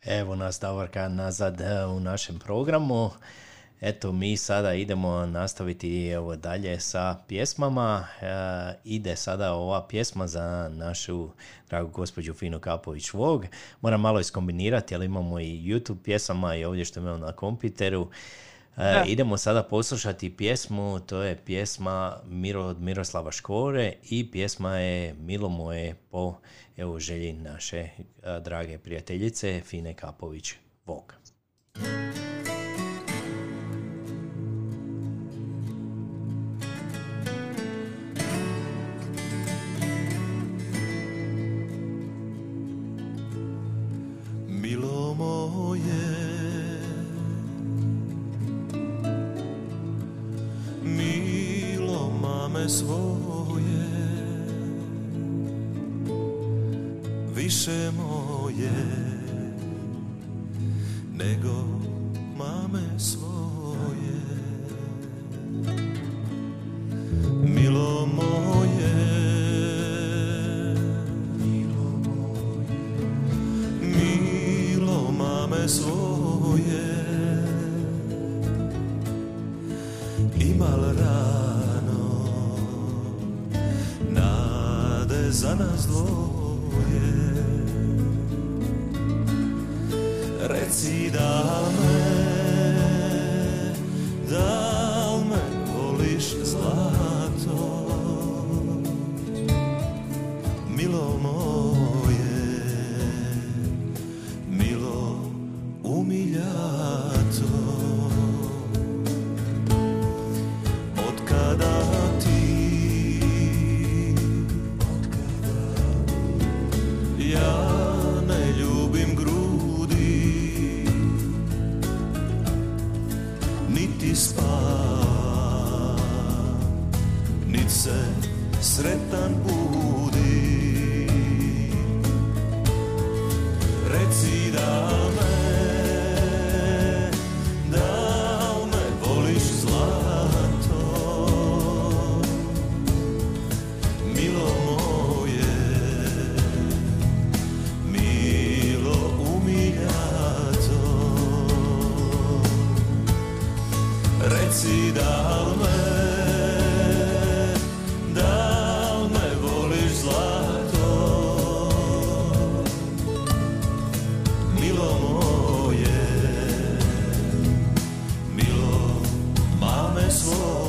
Evo nas, Davorka, nazad u našem programu. Eto, mi sada idemo nastaviti evo dalje sa pjesmama. Ide sada ova pjesma za našu dragu gospođu Finu Kapović-Vog. Moram malo iskombinirati, ali imamo i YouTube pjesama i ovdje što imamo na kompjuteru. Idemo sada poslušati pjesmu, to je pjesma od Miroslava Škore i pjesma je Milo moje po evo, želji naše drage prijateljice Fine Kapović-Vog. Milo moje, milo mame svoje, više moje nego mame svoje. Milo moje, milo mame svoje, imal rano nade za nas dvoje. tvoje. Reci da me voliš zlato, milo moje, milo umiljato. Od kada ja ne ljubim grudi, niti spavam, niti se sretan budi. Reci da me voliš zlato, milo moje, milo umiljato. Reci da me voliš zlato, milo moje, milo mame svoje.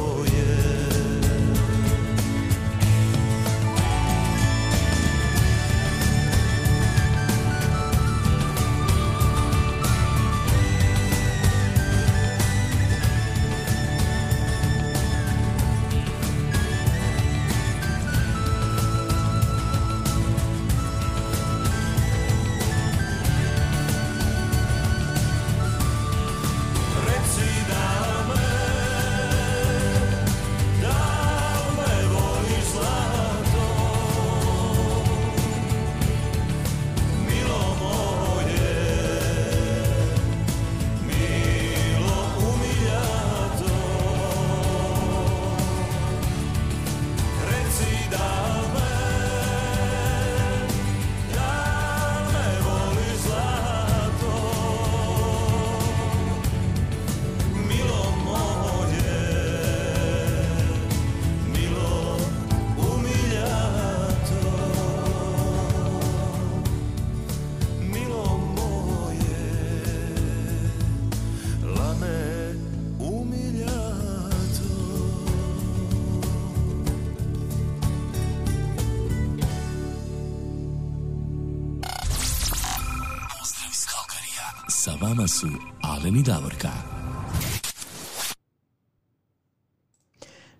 Su Alen i Davorka.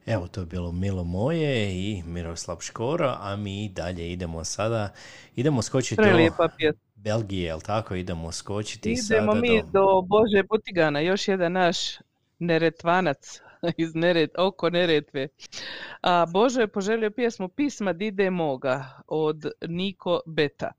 Evo, to je bilo Milo moje i Miroslav Škoro, a mi dalje idemo sada. Idemo skočiti do Belgije, jel tako? Idemo do Bože Butigana, još jedan naš Neretvanac iz oko Neretve. A Bože je poželio pjesmu Pisma Dide moga od Niko Beta.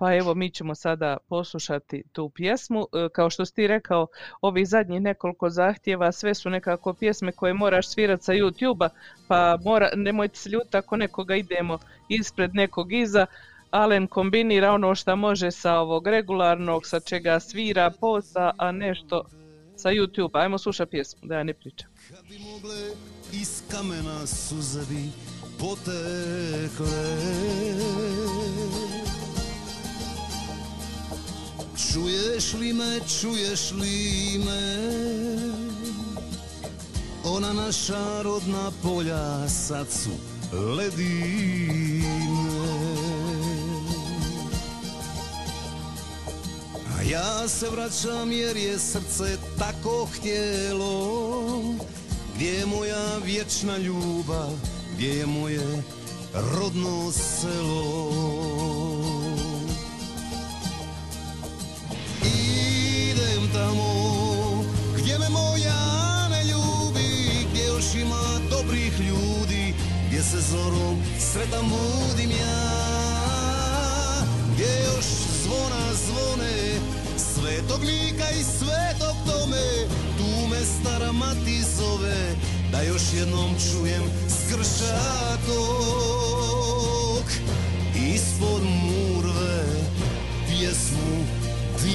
Pa evo, mi ćemo sada poslušati tu pjesmu. Kao što si ti rekao, ovih zadnjih nekoliko zahtjeva, sve su nekako pjesme koje moraš svirati sa YouTube-a, pa nemojte se ljuti ako nekoga idemo ispred, nekog iza. Alen kombinira ono što može sa ovog regularnog, sa čega svira posa, a nešto sa YouTube-a. Ajmo slušati pjesmu, da ja ne pričam. Kad bi mogle iz kamena suze bi potekle, čuješ li me, ona naša rodna polja sad su ledine. A ja se vraćam jer je srce tako htjelo, gdje je moja vječna ljubav, gdje je moje rodno selo. Idem tamo gdje me moja ne ljubi, gdje još ima dobrih ljudi, gdje se zorom sretan budim ja, gdje još zvona zvone svetog Lika i svetog Tome. Tu me stara mati zove da još jednom čujem skršatok ispod murve pjesmu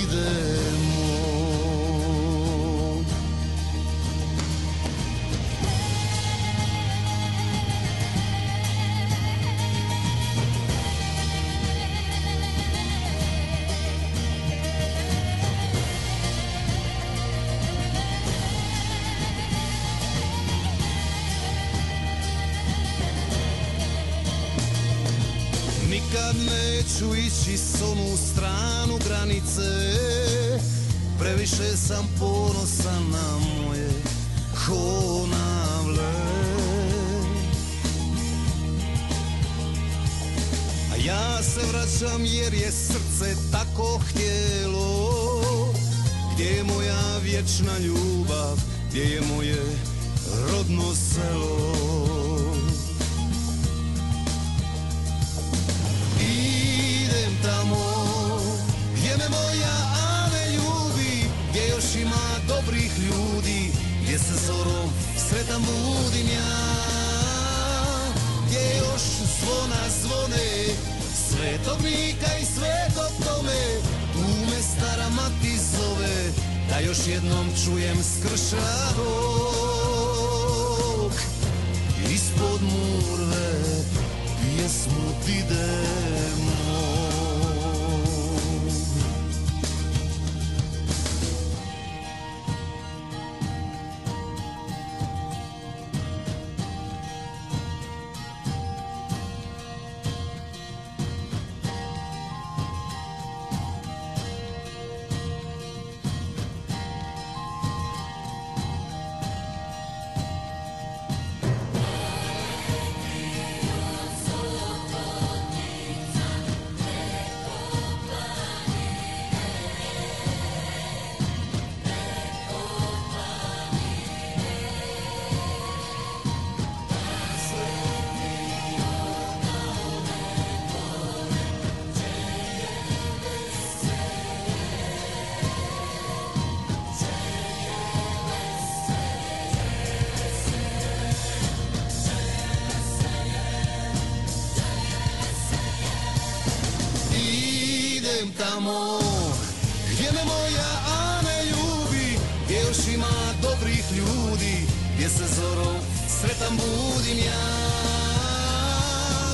Idemo. nikad neću ići s onu stranu granice. Previše sam ponosan na moje Konavle. A ja se vraćam jer je srce tako htjelo. Gdje je moja vječna ljubav, gdje je moje rodno selo. Idem tamo gdje me moja Ane ljubi, gdje još ima dobrih ljudi, gdje se zorom sretan budim ja, gdje još zvona zvone Svetog Nika i Svetog Tome. Tu me stara mati zove da još jednom čujem skršavog ispod murve pjesmu Idemo. Gdje me moja Ane ljubi, gdje još ima dobrih ljudi, gdje se zorom sretan budim ja,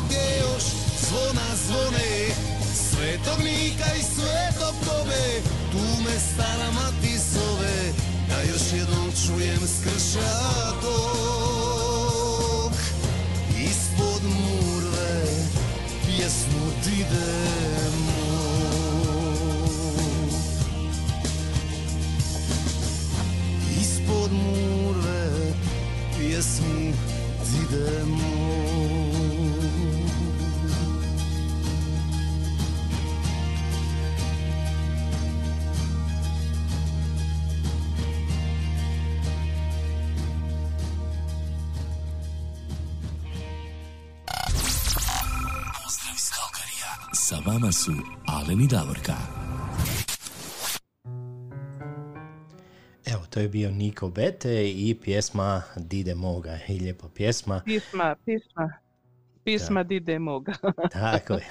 gdje još zvona zvone Svetog Nika i Svetog Tome. Tu me stara mati zove da još jednom čujem skršatog ispod murve pjesmu Idemo. Pod murve pjesmu Idemo. Pozdrav iz Calgaryja. Sa vama su Alen i Davorka. To je bio Niko Bete i pjesma Dide Moga. I lijepa pjesma. Pisma Dide Moga. Tako je.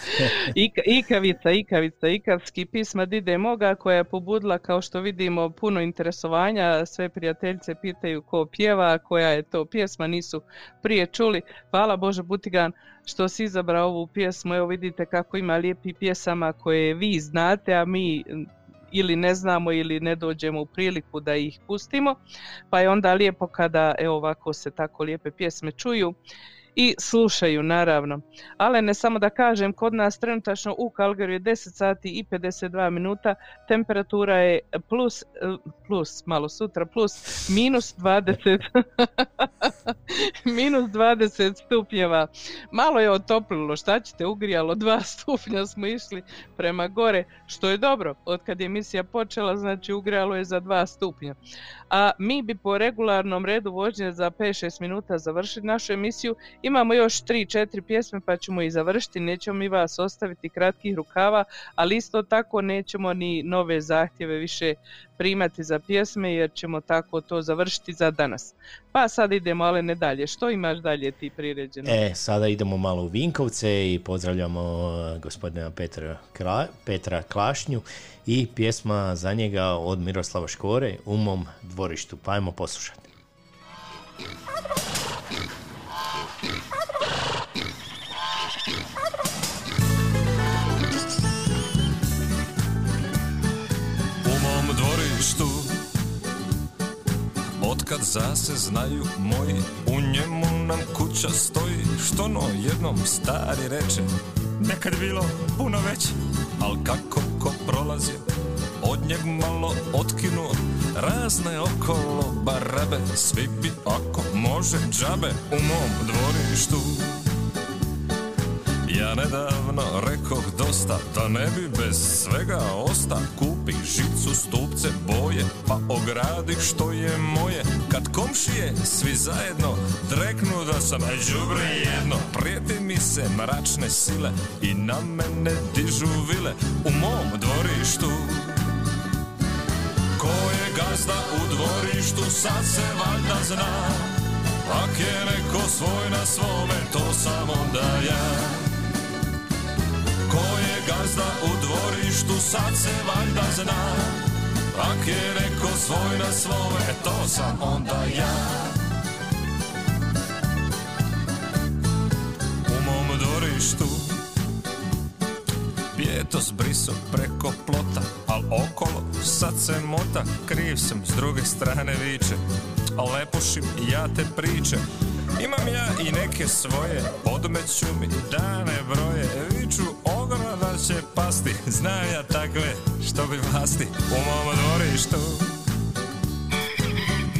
Ikavski pisma Dide Moga, koja je pobudila, kao što vidimo, puno interesovanja. Sve prijateljice pitaju ko pjeva, koja je to pjesma, nisu prije čuli. Hvala Bože Butigan što si izabrao ovu pjesmu. Evo vidite kako ima lijepi pjesama koje vi znate, a mi ili ne znamo ili ne dođemo u priliku da ih pustimo, pa je onda lijepo kada ovako se tako lijepe pjesme čuju i slušaju naravno. Ali ne samo da kažem, kod nas trenutačno u Calgaryju je 10:52, temperatura je plus malo sutra, plus -20 -20 stupnjeva. Malo je otoplilo, šta ćete, ugrijalo, 2 stupnja smo išli prema gore, što je dobro. Od kad je emisija počela, znači ugrijalo je za 2 stupnja. A mi bi po regularnom redu vožnje za 5-6 minuta završili našu emisiju. Imamo još 3-4 pjesme pa ćemo i završiti, nećemo mi vas ostaviti kratkih rukava, ali isto tako nećemo ni nove zahtjeve više primati za pjesme jer ćemo tako to završiti za danas. Pa sad idemo, ali ne dalje, što imaš dalje ti priređeno? Sada idemo malo u Vinkovce i pozdravljamo gospodina Petra Klašnju i pjesma za njega od Miroslava Škore u mom dvorištu, pa ajmo poslušati. Kad zase znaju moji, u njemu nam kuća stoji, što no jednom stari reče nekad bilo puno već, al kako ko prolazio, od njeg malo otkinuo, razne okolo barabe, svi bi ako može džabe u mom dvorištu. Ja nedavno rekoh dosta, da ne bi bez svega osta, kupi žicu, stupce, boje, pa ogradi što je moje. Kad komšije svi zajedno dreknu da sam đubre jedno, prijeti mi se mračne sile i na mene dižu vile u mom dvorištu. Ko je gazda u dvorištu sad se valjda zna, ak je neko svoj na svome to sam onda ja. Ko je gazda u dvorištu sad se valjda zna, ak je neko svoj na svome to sam onda ja. U mom dvorištu pijeto zbriso preko plota, al okolo sad se mota, kriv sam s druge strane viče, al ne pušim ja te priče. Imam ja i neke svoje, podmeću mi dane broje, viču ogromno da će pasti, znam ja takve što bi vlasti u mom dvorištu.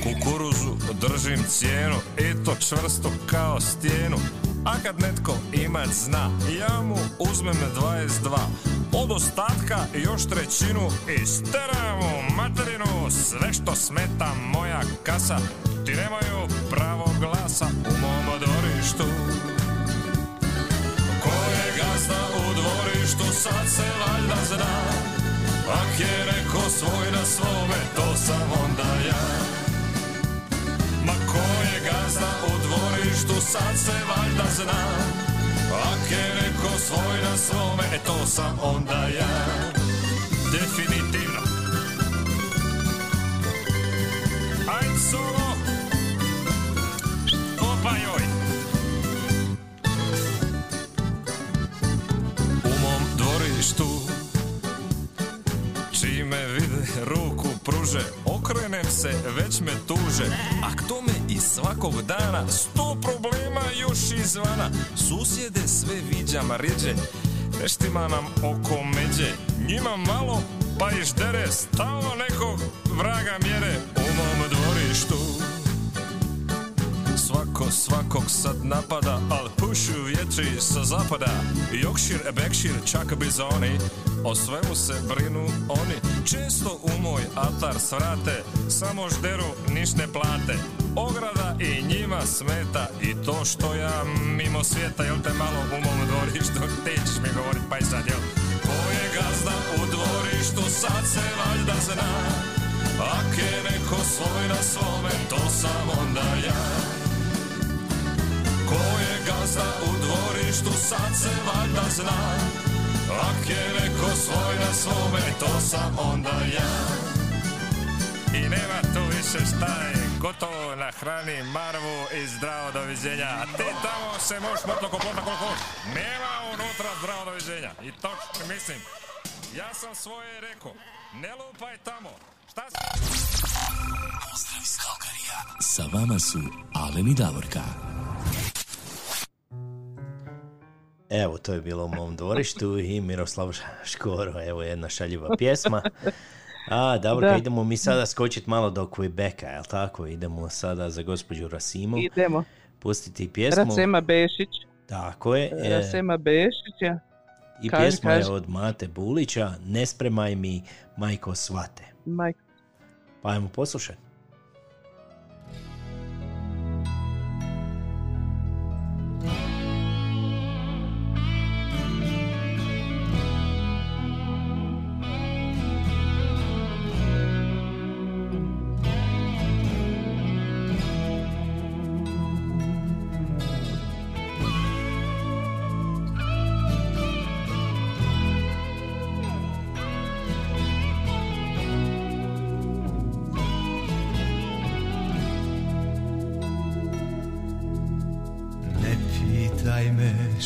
Kukuruzu držim cijenu, eto čvrsto kao stijenu, a kad netko imat zna, ja mu uzmem 22, od ostatka još trećinu, isteram u materinu, sve što smeta moja kasa, ti nemaju pravo glasa u mom dvorištu. Ko je gazda u dvorištu sad se valjda zna, ak je neko svoj na svome to sam onda ja. Ma ko je gazda u dvorištu sad se valjda zna, ak je neko svoj na svome to sam onda ja. Definitivno. Ajde solo. U mom dvorištu čime vide ruku pruže, okrenem se već me tuže, a k tome i svakog dana 100 problema još izvana, susjede sve viđam ređe, neštima nam oko međe, njima malo pa i ždere, stalno nekog vraga mjere u mom dvorištu. Svako svakog sad napada, al pušu vjetri sa zapada, Jokšir, Bekšir, čak bizoni, o svemu se brinu oni, često u moj atar svrate, samo žderu niš ne plate, ograda i njima smeta, i to što ja mimo svijeta, jel te malo u mom dvorištu, ti ćeš mi govorit pa i sad jel. Ko je gazda u dvorištu sad se valjda zna, ak je neko svoj na svome to sam onda ja. Ko je gazda u dvorištu sad se valjda zna, ak je neko svoj na svome to sam onda ja. I nema tu više šta je, gotovo nahrani Marvu i zdravo doviđenja. A ti tamo se moš mrtno koplota koliko hoš, nema unutra zdravo doviđenja. I to mislim, ja sam svoje rekao, ne lupaj tamo. Šta si... Pozdrav iz Calgaryja, sa vama su Alen i Davorka. Evo, to je bilo u mom dvorištu i Miroslav Škoro, evo jedna šaljiva pjesma. A, Davorka, da. Idemo mi sada skočiti malo do Quebeca, jel tako? Idemo sada za gospođu Rasimu. Idemo. Pustiti pjesmu. Rasima Bešić. Tako je. Rasima Bešića. I kaži, pjesma kaži. Je od Mate Bulića, Ne spremaj mi, majko svate. Majko. Pa ajmo poslušati.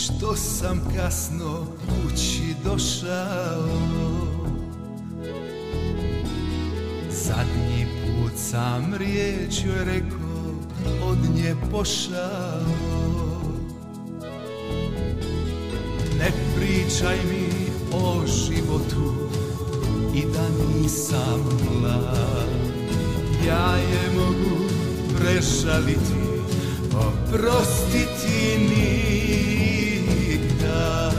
Što sam kasno kući došao, zadnji put sam riječ joj rekao, od nje pošao. Ne pri pričaj mi o životu i da nisam mlad. Ja je mogu prešaliti, oprostiti nikda.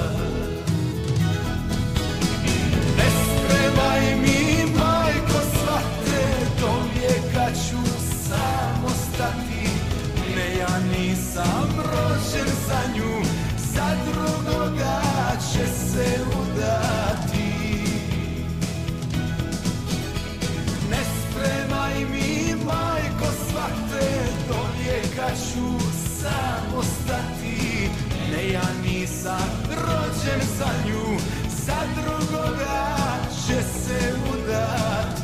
Ne spremaj mi, majko, svate, do vijeka ću sam ostati. Ne, ja nisam rođen za nju, za drugoga će se udati. Ne spremaj mi, majko, svate, do vijeka ću sam ostati. Ne, ja nisam rođen za nju, za drugoga će se udati.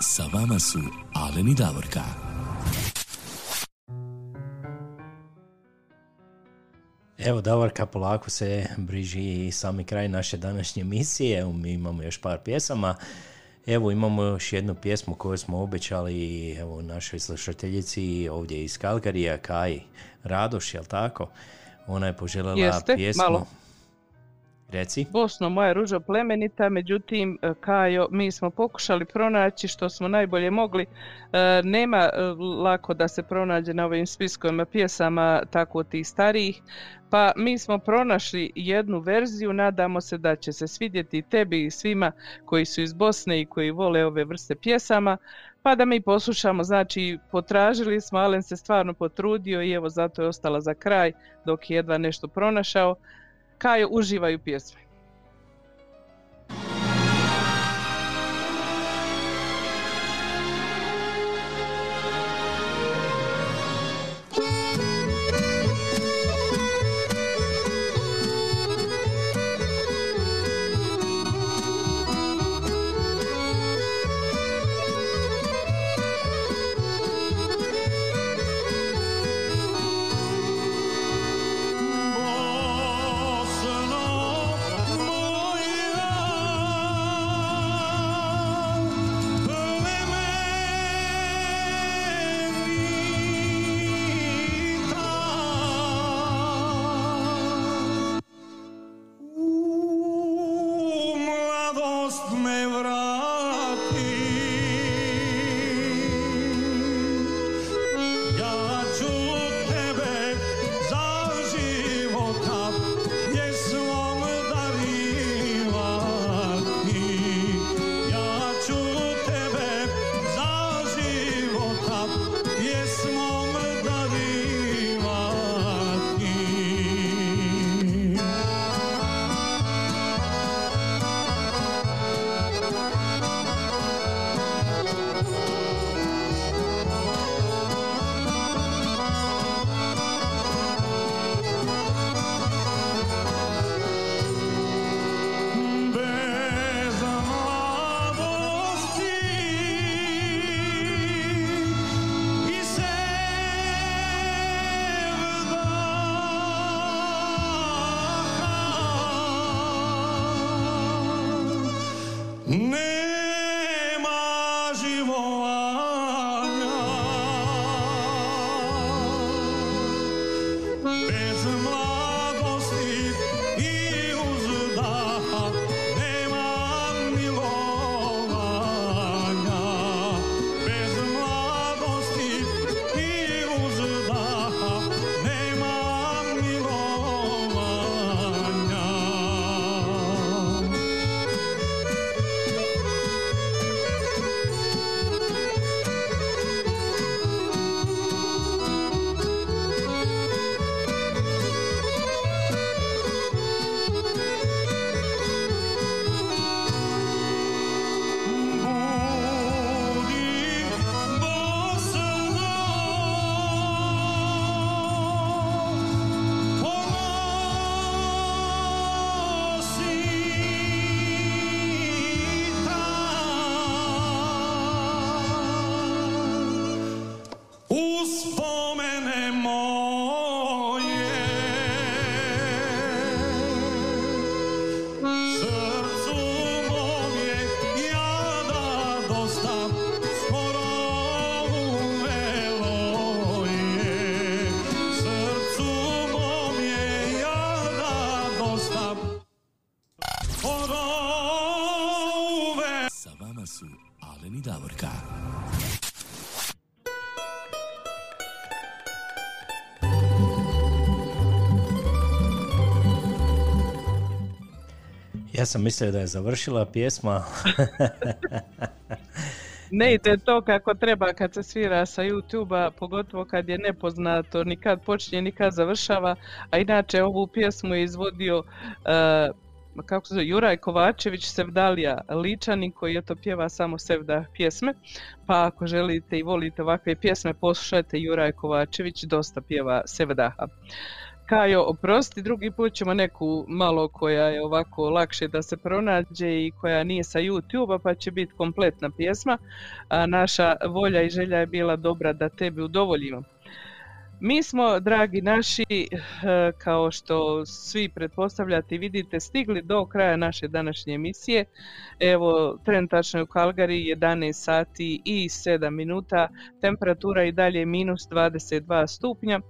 Sa vama su Alen i Davorka. Evo, Davorka, polako se bliži i sami kraj naše današnje emisije. Mi imamo još par pjesama. Evo, imamo još jednu pjesmu koju smo obećali, evo, našoj slušateljici ovdje iz Calgaryja, Kaj Radoš, jel tako? Ona je poželjela pjesmu. Malo. Reci. Bosno, moja ruža plemenita, međutim, Kajo, mi smo pokušali pronaći što smo najbolje mogli. Nema lako da se pronađe na ovim spiskovima pjesama tako tih starijih, pa mi smo pronašli jednu verziju, nadamo se da će se svidjeti tebi i svima koji su iz Bosne i koji vole ove vrste pjesama, pa da mi poslušamo. Znači, potražili smo, Alen se stvarno potrudio i evo zato je ostala za kraj dok je jedva nešto pronašao. Kajo, uživaj u pjesmi. Ja sam mislio da je završila pjesma. Ne ide to kako treba kad se svira sa YouTube-a, pogotovo kad je nepoznato, nikad počinje, nikad završava, a inače ovu pjesmu je izvodio Juraj Kovačević Sevdalija Ličanin, koji je to pjeva samo Sevda pjesme, pa ako želite i volite ovakve pjesme, poslušajte Juraj Kovačević, dosta pjeva Sevdaha. Kajo, oprosti, drugi put ćemo neku malo koja je ovako lakše da se pronađe i koja nije sa YouTube-a, pa će biti kompletna pjesma. A naša volja i želja je bila dobra da tebi udovoljimo. Mi smo, dragi naši, kao što svi pretpostavljate i vidite, stigli do kraja naše današnje emisije. Evo, trenutačno je u Calgary 11 sati i 7 minuta, temperatura i dalje minus 22 stupnja.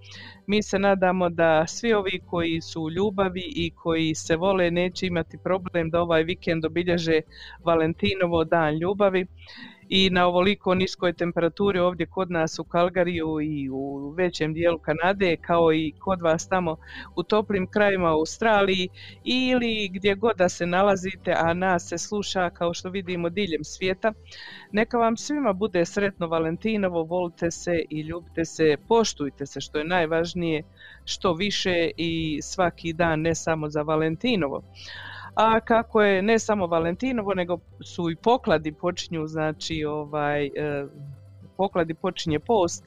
Mi se nadamo da svi ovi koji su u ljubavi i koji se vole neće imati problem da ovaj vikend obilježe Valentinovo, dan ljubavi. I na ovoliko niskoj temperaturi ovdje kod nas u Calgaryju i u većem dijelu Kanade, kao i kod vas tamo u toplim krajima u Australiji ili gdje god da se nalazite, a nas se sluša kao što vidimo diljem svijeta. Neka vam svima bude sretno Valentinovo, volite se i ljubite se, poštujte se što je najvažnije, što više i svaki dan, ne samo za Valentinovo. A kako je ne samo Valentinovo, nego su i pokladi počinju, znači pokladi počinje post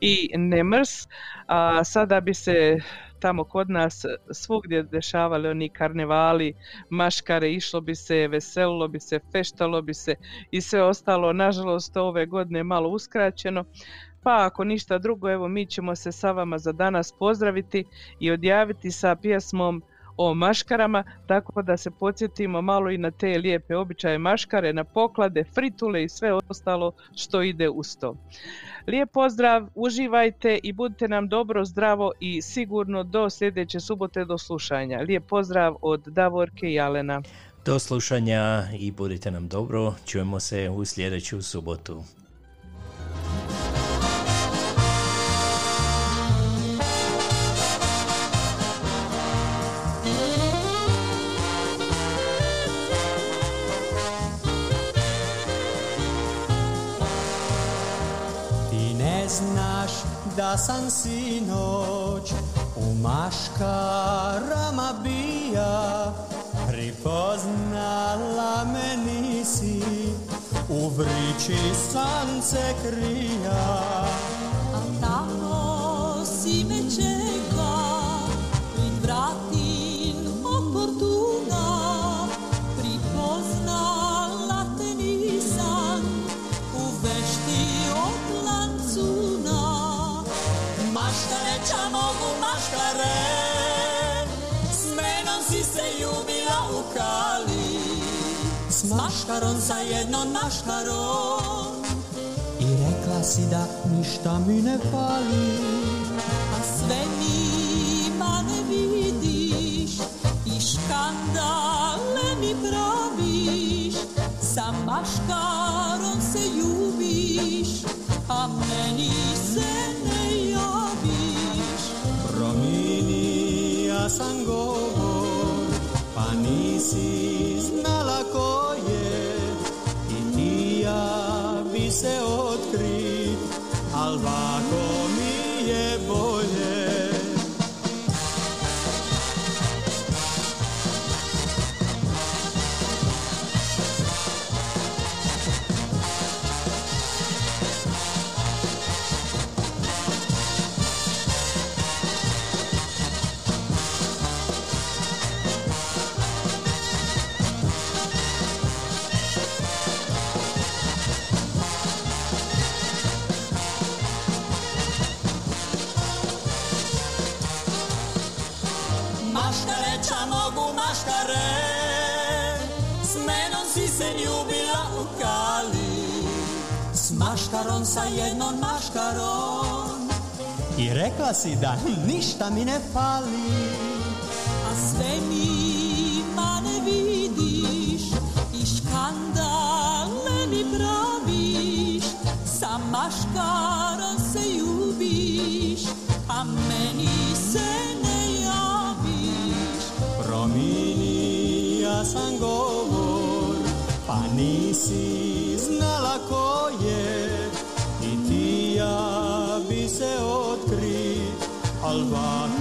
i ne mrs, a sada bi se tamo kod nas svugdje dešavali oni karnevali, maškare, išlo bi se, veselilo bi se, feštalo bi se i sve ostalo. Nažalost, ove godine je malo uskraćeno. Pa ako ništa drugo, evo mi ćemo se sa vama za danas pozdraviti i odjaviti sa pjesmom o maškarama, tako da se podsjetimo malo i na te lijepe običaje maškare, na poklade, fritule i sve ostalo što ide uz to. Lijep pozdrav, uživajte i budite nam dobro, zdravo i sigurno do sljedeće subote, do slušanja. Lijep pozdrav od Davorke i Alena. Do slušanja i budite nam dobro, čujemo se u sljedeću subotu. Znaš da sam sinoć u maškarama bija, pripoznala me nisi, u vrići sam se krija. A tamo si me čeka, pred vratim oportuna, pripoznala te nisam, u vešti od lancuna. Maškare, ča mogu maškare, s menom si se ljubila u Kali, s maškarom, sa jednom maškarom, i rekla si da ništa mi ne fali. A sve nima ne vidiš i škandale mi praviš, sa maškarom se ljubiš, a meni se ne javiš. Prominija sam govor, pa nisi znala ko je, i ti ja bi se otkrit, al vako mi je bolje. Maškarom, sa jednom maškarom, i rekla si da ništa mi ne fali. A sve nima ne vidiš i škandale mi praviš, maškarom se ljubiš, pa meni se ne javiš. Promijenio sam govor, pa nisi znala ko je. I ti ja bi se otkri, al'